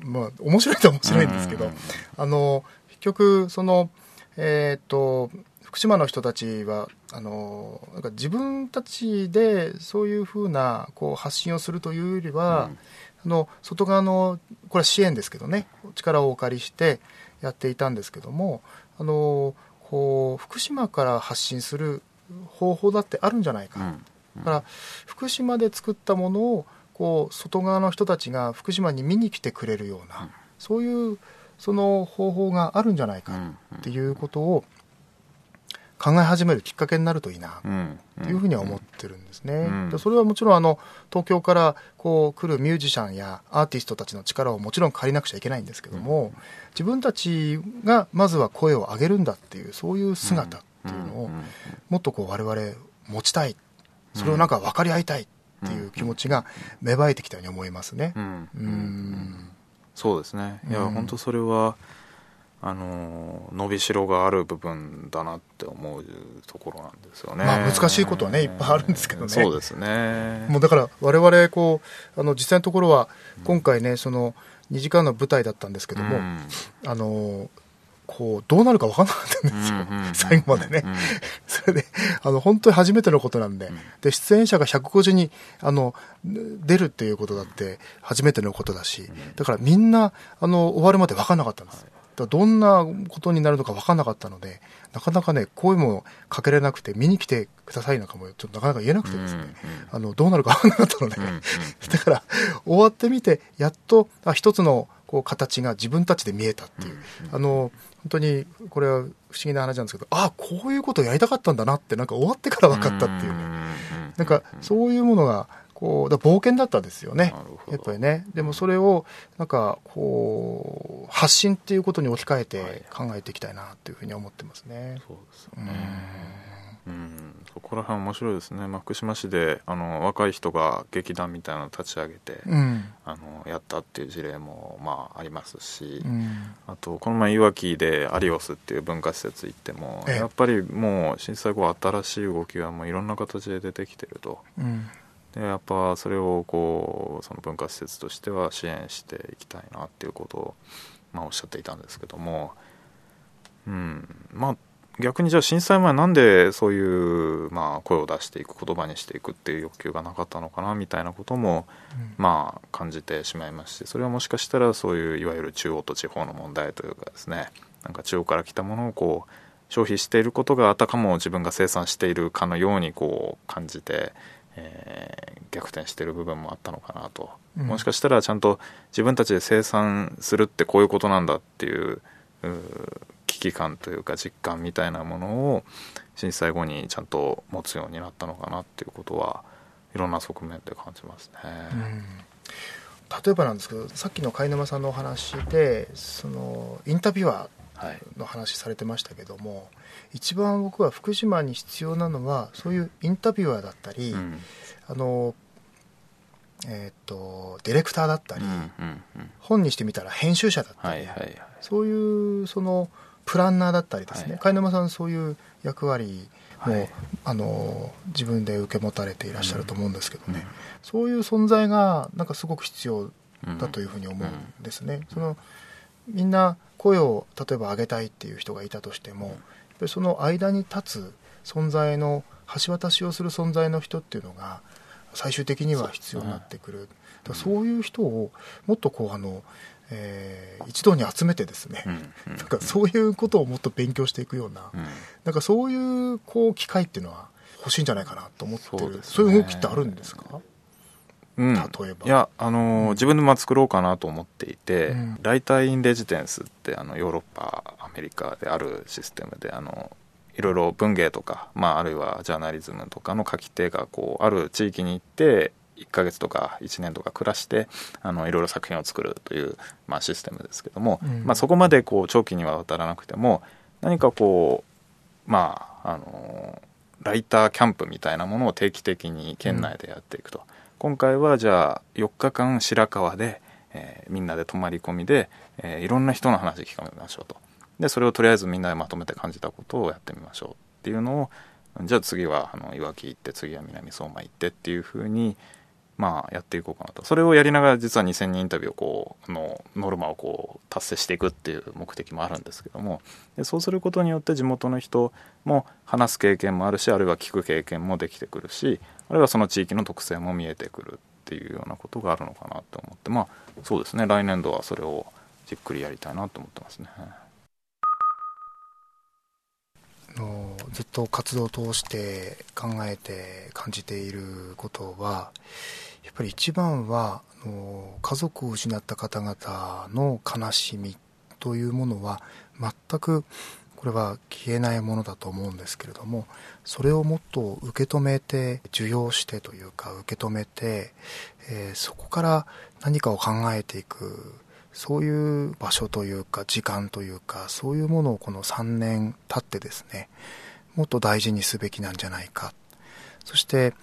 まあ、面白いと面白いんですけど、うんうんうん、あの結局その、えー、と福島の人たちはあのなんか自分たちでそういうふうなこう発信をするというよりは、うんの外側のこれは支援ですけどね力をお借りしてやっていたんですけども、あのこう福島から発信する方法だってあるんじゃないか、うんうん、だから福島で作ったものをこう外側の人たちが福島に見に来てくれるような、うん、そういうその方法があるんじゃないかっていうことを考え始めるきっかけになるといいなというふうには思ってるんですね、うんうん、それはもちろんあの東京からこう来るミュージシャンやアーティストたちの力をもちろん借りなくちゃいけないんですけども、うん、自分たちがまずは声を上げるんだっていうそういう姿っていうのをもっとこう我々持ちたい、それをなんか分かり合いたいっていう気持ちが芽生えてきたように思いますね、うんうんうん、そうですね。いや、うん、本当それはあの伸びしろがある部分だなって思うところなんですよね、まあ、難しいことはねいっぱいあるんですけどね。そうですね。もうだから我々こうあの実際のところは今回ね、うん、そのにじかんの舞台だったんですけども、うん、あのこうどうなるか分からなかったんですよ、うんうん、最後までね、うん、それであの本当に初めてのことなんで、うん、で出演者がひゃくごじゅうにあの出るっていうことだって初めてのことだし、うん、だからみんなあの終わるまで分からなかったんです、はい、どんなことになるのか分からなかったので、なかなかね声もかけれなくて見に来てくださいなんかもちょっとなかなか言えなくてですね、うんうん、あのどうなるか分からなかったので、うんうん、だから終わってみてやっとあ一つのこう形が自分たちで見えたっていう、うんうん、あの本当にこれは不思議な話なんですけど、あこういうことをやりたかったんだなってなんか終わってから分かったっていうね、うんうん、なんかそういうものがこうだ冒険だったですよねやっぱりね。でもそれをなんかこう発信っていうことに置き換えて考えていきたいなというふうに思ってますね。そうですね。うんうん、そこら辺面白いですね、まあ、福島市であの若い人が劇団みたいなのを立ち上げて、うん、あのやったっていう事例もまあありますし、うん、あとこの前いわきでアリオスっていう文化施設行ってもやっぱりもう震災後新しい動きがもういろんな形で出てきてると、うん、でやっぱそれをこうその文化施設としては支援していきたいなっていうことを、まあ、おっしゃっていたんですけども、うん、まあ逆にじゃあ震災前なんでそういう、まあ、声を出していく言葉にしていくっていう欲求がなかったのかなみたいなことも、うん、まあ感じてしまいますし、それはもしかしたらそういういわゆる中央と地方の問題というかですね、なんか中央から来たものをこう消費していることがあたかも自分が生産しているかのようにこう感じてえー、逆転してる部分もあったのかなと、うん、もしかしたらちゃんと自分たちで生産するってこういうことなんだっていう、うー、危機感というか実感みたいなものを震災後にちゃんと持つようになったのかなっていうことはいろんな側面で感じますね、うん、例えばなんですけど、さっきの貝沼さんのお話でそのインタビュアーの話されてましたけども、はい、一番僕は福島に必要なのはそういうインタビュアーだったり、うん、あのえー、とディレクターだったり、うんうんうん、本にしてみたら編集者だったり、はいはいはい、そういうそのプランナーだったりですね、はい、貝沼さんそういう役割も、はい、あの自分で受け持たれていらっしゃると思うんですけどね、うん、そういう存在がなんかすごく必要だというふうに思うんですね、うんうん、そのみんな声を例えば上げたいっていう人がいたとしても、やっぱりその間に立つ存在の橋渡しをする存在の人っていうのが最終的には必要になってくる。だからそういう人をもっとこうあの、えー、一堂に集めてですね、うんうんうん、なんかそういうことをもっと勉強していくような、うん、なんかそういう、 こう機会っていうのは欲しいんじゃないかなと思ってる。そうですね。そういう動きってあるんですか？うん、例えばいや、あのーうん、自分でまあ作ろうかなと思っていて、うん、ライター・イン・レジデンスってあのヨーロッパアメリカであるシステムであのいろいろ文芸とか、まあ、あるいはジャーナリズムとかの書き手がこうある地域に行っていっかげつとかいちねんとか暮らしてあのいろいろ作品を作るという、まあ、システムですけども、うんまあ、そこまでこう長期にはわたらなくても何かこう、まああのー、ライターキャンプみたいなものを定期的に県内でやっていくと、うん、今回はじゃあよっかかん白川で、えー、みんなで泊まり込みで、えー、いろんな人の話聞かせましょうと。でそれをとりあえずみんなでまとめて感じたことをやってみましょうっていうのを、じゃあ次はあのいわき行って次は南相馬行ってっていう風にまあやっていこうかなと。それをやりながら実はにせんにんインタビューをこうのノルマをこう達成していくっていう目的もあるんですけども、でそうすることによって地元の人も話す経験もあるし、あるいは聞く経験もできてくるし、あるいはその地域の特性も見えてくるっていうようなことがあるのかなと思って、まあそうですね、来年度はそれをじっくりやりたいなと思ってますね。ずっと活動を通して考えて感じていることは、やっぱり一番はあの家族を失った方々の悲しみというものは全くこれは消えないものだと思うんですけれども、それをもっと受け止めて受容してというか受け止めて、えー、そこから何かを考えていく、そういう場所というか時間というかそういうものをこのさんねん経ってですね、もっと大事にすべきなんじゃないか。そして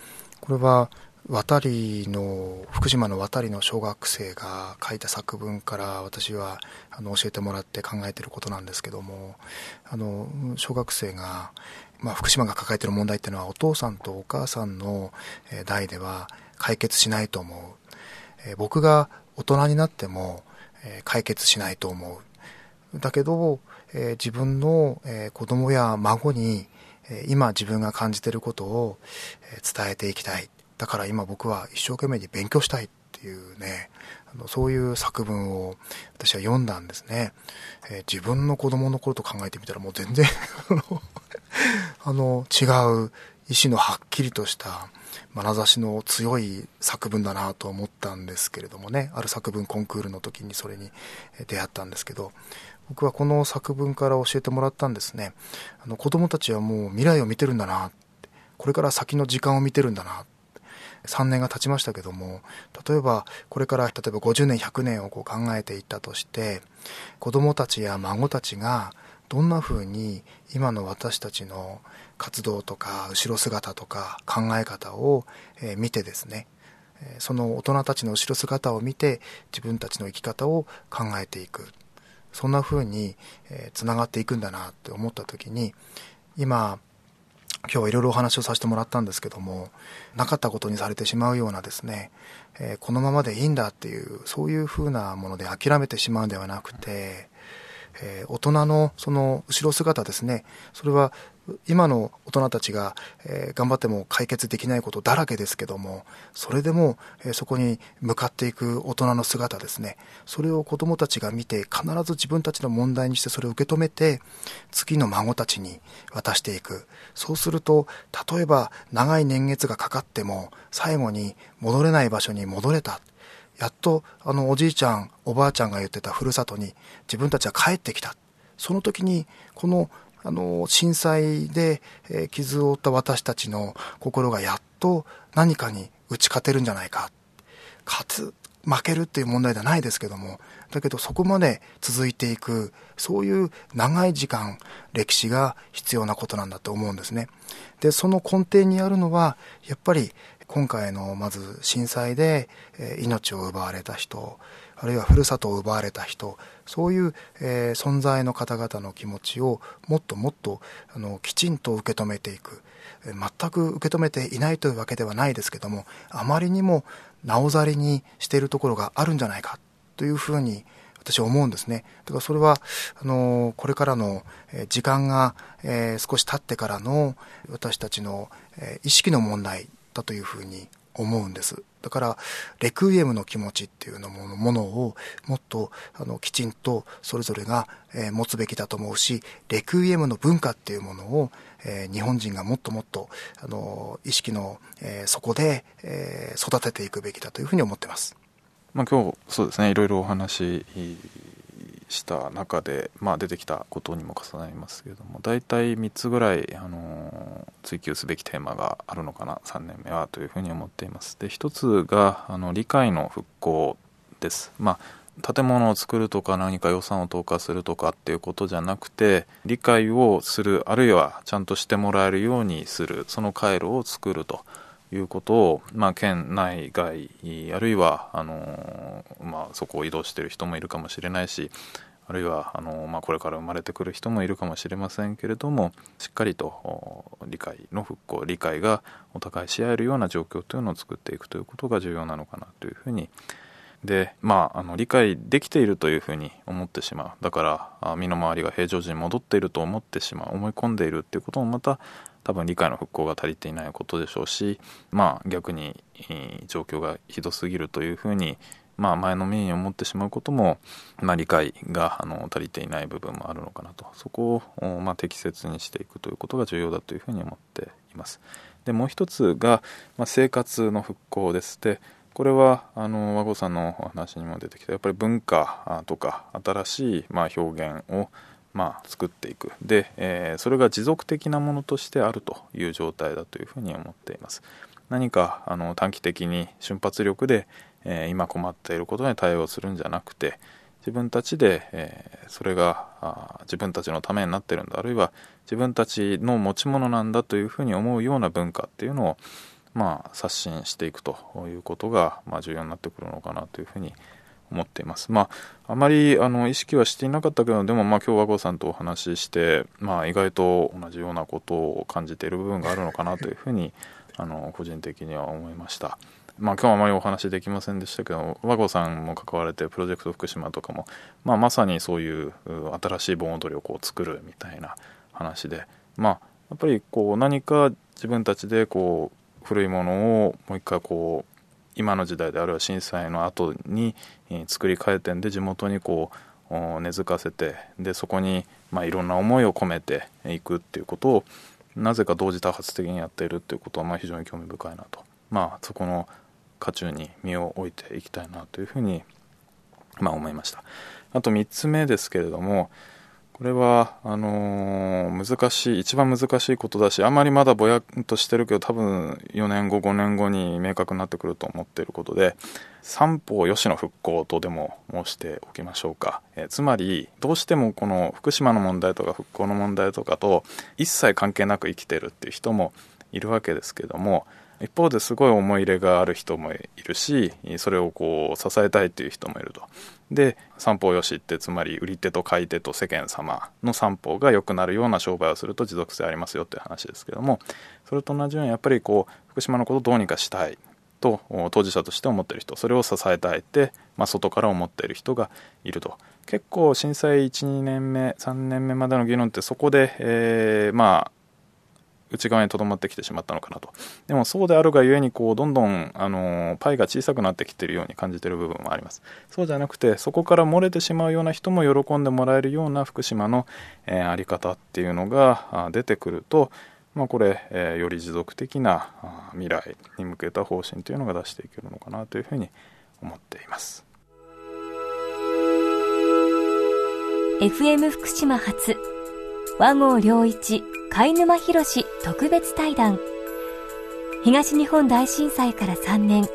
これは渡りの福島の渡りの小学生が書いた作文から私はあの教えてもらって考えていることなんですけども、あの小学生が、まあ、福島が抱えている問題っていうのはお父さんとお母さんの代では解決しないと思う、僕が大人になっても解決しないと思う。だけど、えー、自分の、えー、子供や孫に、えー、今自分が感じていることを、えー、伝えていきたい。だから今僕は一生懸命に勉強したいっていうね、あのそういう作文を私は読んだんですね、えー、自分の子供の頃と考えてみたらもう全然あの違う意思のはっきりとした眼差しの強い作文だなと思ったんですけれどもね、ある作文コンクールの時にそれに出会ったんですけど、僕はこの作文から教えてもらったんですね。あの子供たちはもう未来を見てるんだなって、これから先の時間を見てるんだなって、さんねんが経ちましたけども、例えばこれから例えばごじゅうねんひゃくねんをこう考えていったとして、子供たちや孫たちがどんなふうに今の私たちの活動とか後ろ姿とか考え方を見てですね、その大人たちの後ろ姿を見て自分たちの生き方を考えていく、そんなふうにつながっていくんだなって思った時に、今今日いろいろお話をさせてもらったんですけども、なかったことにされてしまうようなですね、えー、このままでいいんだっていうそういうふうなもので諦めてしまうんではなくて、えー、大人のその後ろ姿ですね、それは今の大人たちが、えー、頑張っても解決できないことだらけですけども、それでも、えー、そこに向かっていく大人の姿ですね、それを子どもたちが見て必ず自分たちの問題にしてそれを受け止めて次の孫たちに渡していく。そうすると例えば長い年月がかかっても最後に戻れない場所に戻れた、やっとあのおじいちゃんおばあちゃんが言ってたふるさとに自分たちは帰ってきた。その時にこのあの震災で傷を負った私たちの心がやっと何かに打ち勝てるんじゃないか。勝つ負けるっていう問題ではないですけども、だけどそこまで続いていく、そういう長い時間歴史が必要なことなんだと思うんですね。でその根底にあるのはやっぱり今回のまず震災で命を奪われた人、あるいはふるさとを奪われた人、そういう存在の方々の気持ちをもっともっとあのきちんと受け止めていく、全く受け止めていないというわけではないですけども、あまりにもなおざりにしているところがあるんじゃないかというふうに私は思うんですね。だからそれはあのこれからの時間が、えー、少し経ってからの私たちの、えー、意識の問題だというふうに思うんです。だからレクイエムの気持ちっていうのものものをもっとあのきちんとそれぞれが、えー、持つべきだと思うし、レクイエムの文化っていうものを、えー、日本人がもっともっとあの意識の、えー、底で、えー、育てていくべきだというふうに思ってます。まあ、今日そうですね、いろいろお話した中で、まあ、出てきたことにも重なりますけれども、大体みっつぐらい、あのー、追求すべきテーマがあるのかな、さんねんめはというふうに思っています。でひとつがあの理解の復興です、まあ、建物を作るとか何か予算を投下するとかっていうことじゃなくて、理解をする、あるいはちゃんとしてもらえるようにする、その回路を作るということを、まあ、県内外あるいはあの、まあ、そこを移動している人もいるかもしれないし、あるいはあの、まあ、これから生まれてくる人もいるかもしれませんけれども、しっかりと理解の復興、理解がお互いし合えるような状況というのを作っていくということが重要なのかなというふうに、で、まあ、あの理解できているというふうに思ってしまう、だから身の回りが平常時に戻っていると思ってしまう、思い込んでいるということもまた多分理解の復興が足りていないことでしょうし、まあ、逆に状況がひどすぎるというふうに、まあ、前のめりに思ってしまうことも、まあ、理解があの足りていない部分もあるのかなと、そこをまあ適切にしていくということが重要だというふうに思っています。でもう一つが、まあ、生活の復興です。でこれはあの和合さんのお話にも出てきた、やっぱり文化とか新しいまあ表現をまあ、作っていく、で、えー、それが持続的なものとしてあるという状態だというふうに思っています。何かあの短期的に瞬発力で、えー、今困っていることに対応するんじゃなくて、自分たちで、えー、それが自分たちのためになっているんだ、あるいは自分たちの持ち物なんだというふうに思うような文化っていうのを、まあ、刷新していくということが、まあ、重要になってくるのかなというふうに思っています。まあ、あまりあの意識はしていなかったけど、でもまあ今日和合さんとお話しして、まあ、意外と同じようなことを感じている部分があるのかなというふうにあの個人的には思いました。まあ、今日はあまりお話できませんでしたけど、和合さんも関われてプロジェクト福島とかも、まあ、まさにそういう新しい盆踊りをこう作るみたいな話で、まあ、やっぱりこう何か自分たちでこう古いものをもう一回こう今の時代で、あるいは震災の後に作り変えてんで地元にこう根付かせて、でそこにまあいろんな思いを込めていくっていうことをなぜか同時多発的にやっているっていうことはまあ非常に興味深いなと、まあ、そこの渦中に身を置いていきたいなというふうにまあ思いました。あとみっつめですけれども、これはあのー、難しい、一番難しいことだし、あまりまだぼやっとしてるけど、多分よねんごごねんごに明確になってくると思っていることで、三方よしの復興とでも申しておきましょうか。えつまりどうしてもこの福島の問題とか復興の問題とかと一切関係なく生きてるっていう人もいるわけですけども、一方ですごい思い入れがある人もいるし、それをこう支えたいという人もいると。で三方よしって、つまり売り手と買い手と世間様の三方が良くなるような商売をすると持続性ありますよっていう話ですけども、それと同じようにやっぱりこう福島のことをどうにかしたい、と当事者として思っている人、それを支えたいって、まあ、外から思っている人がいると。結構震災いち、にねんめさんねんめまでの議論ってそこで、えー、まあ内側にとどまってきてしまったのかなと。でもそうであるがゆえにこうどんどんあのパイが小さくなってきているように感じている部分もあります。そうじゃなくてそこから漏れてしまうような人も喜んでもらえるような福島の、えー、あり方っていうのが出てくると、まあ、これ、えー、より持続的な未来に向けた方針というのが出していけるのかなというふうに思っています。 エフエム 福島発和合良一貝沼博士特別対談。東日本大震災からさんねん、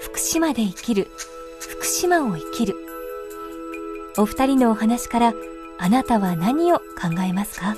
福島で生きる、福島を生きる。お二人のお話からあなたは何を考えますか？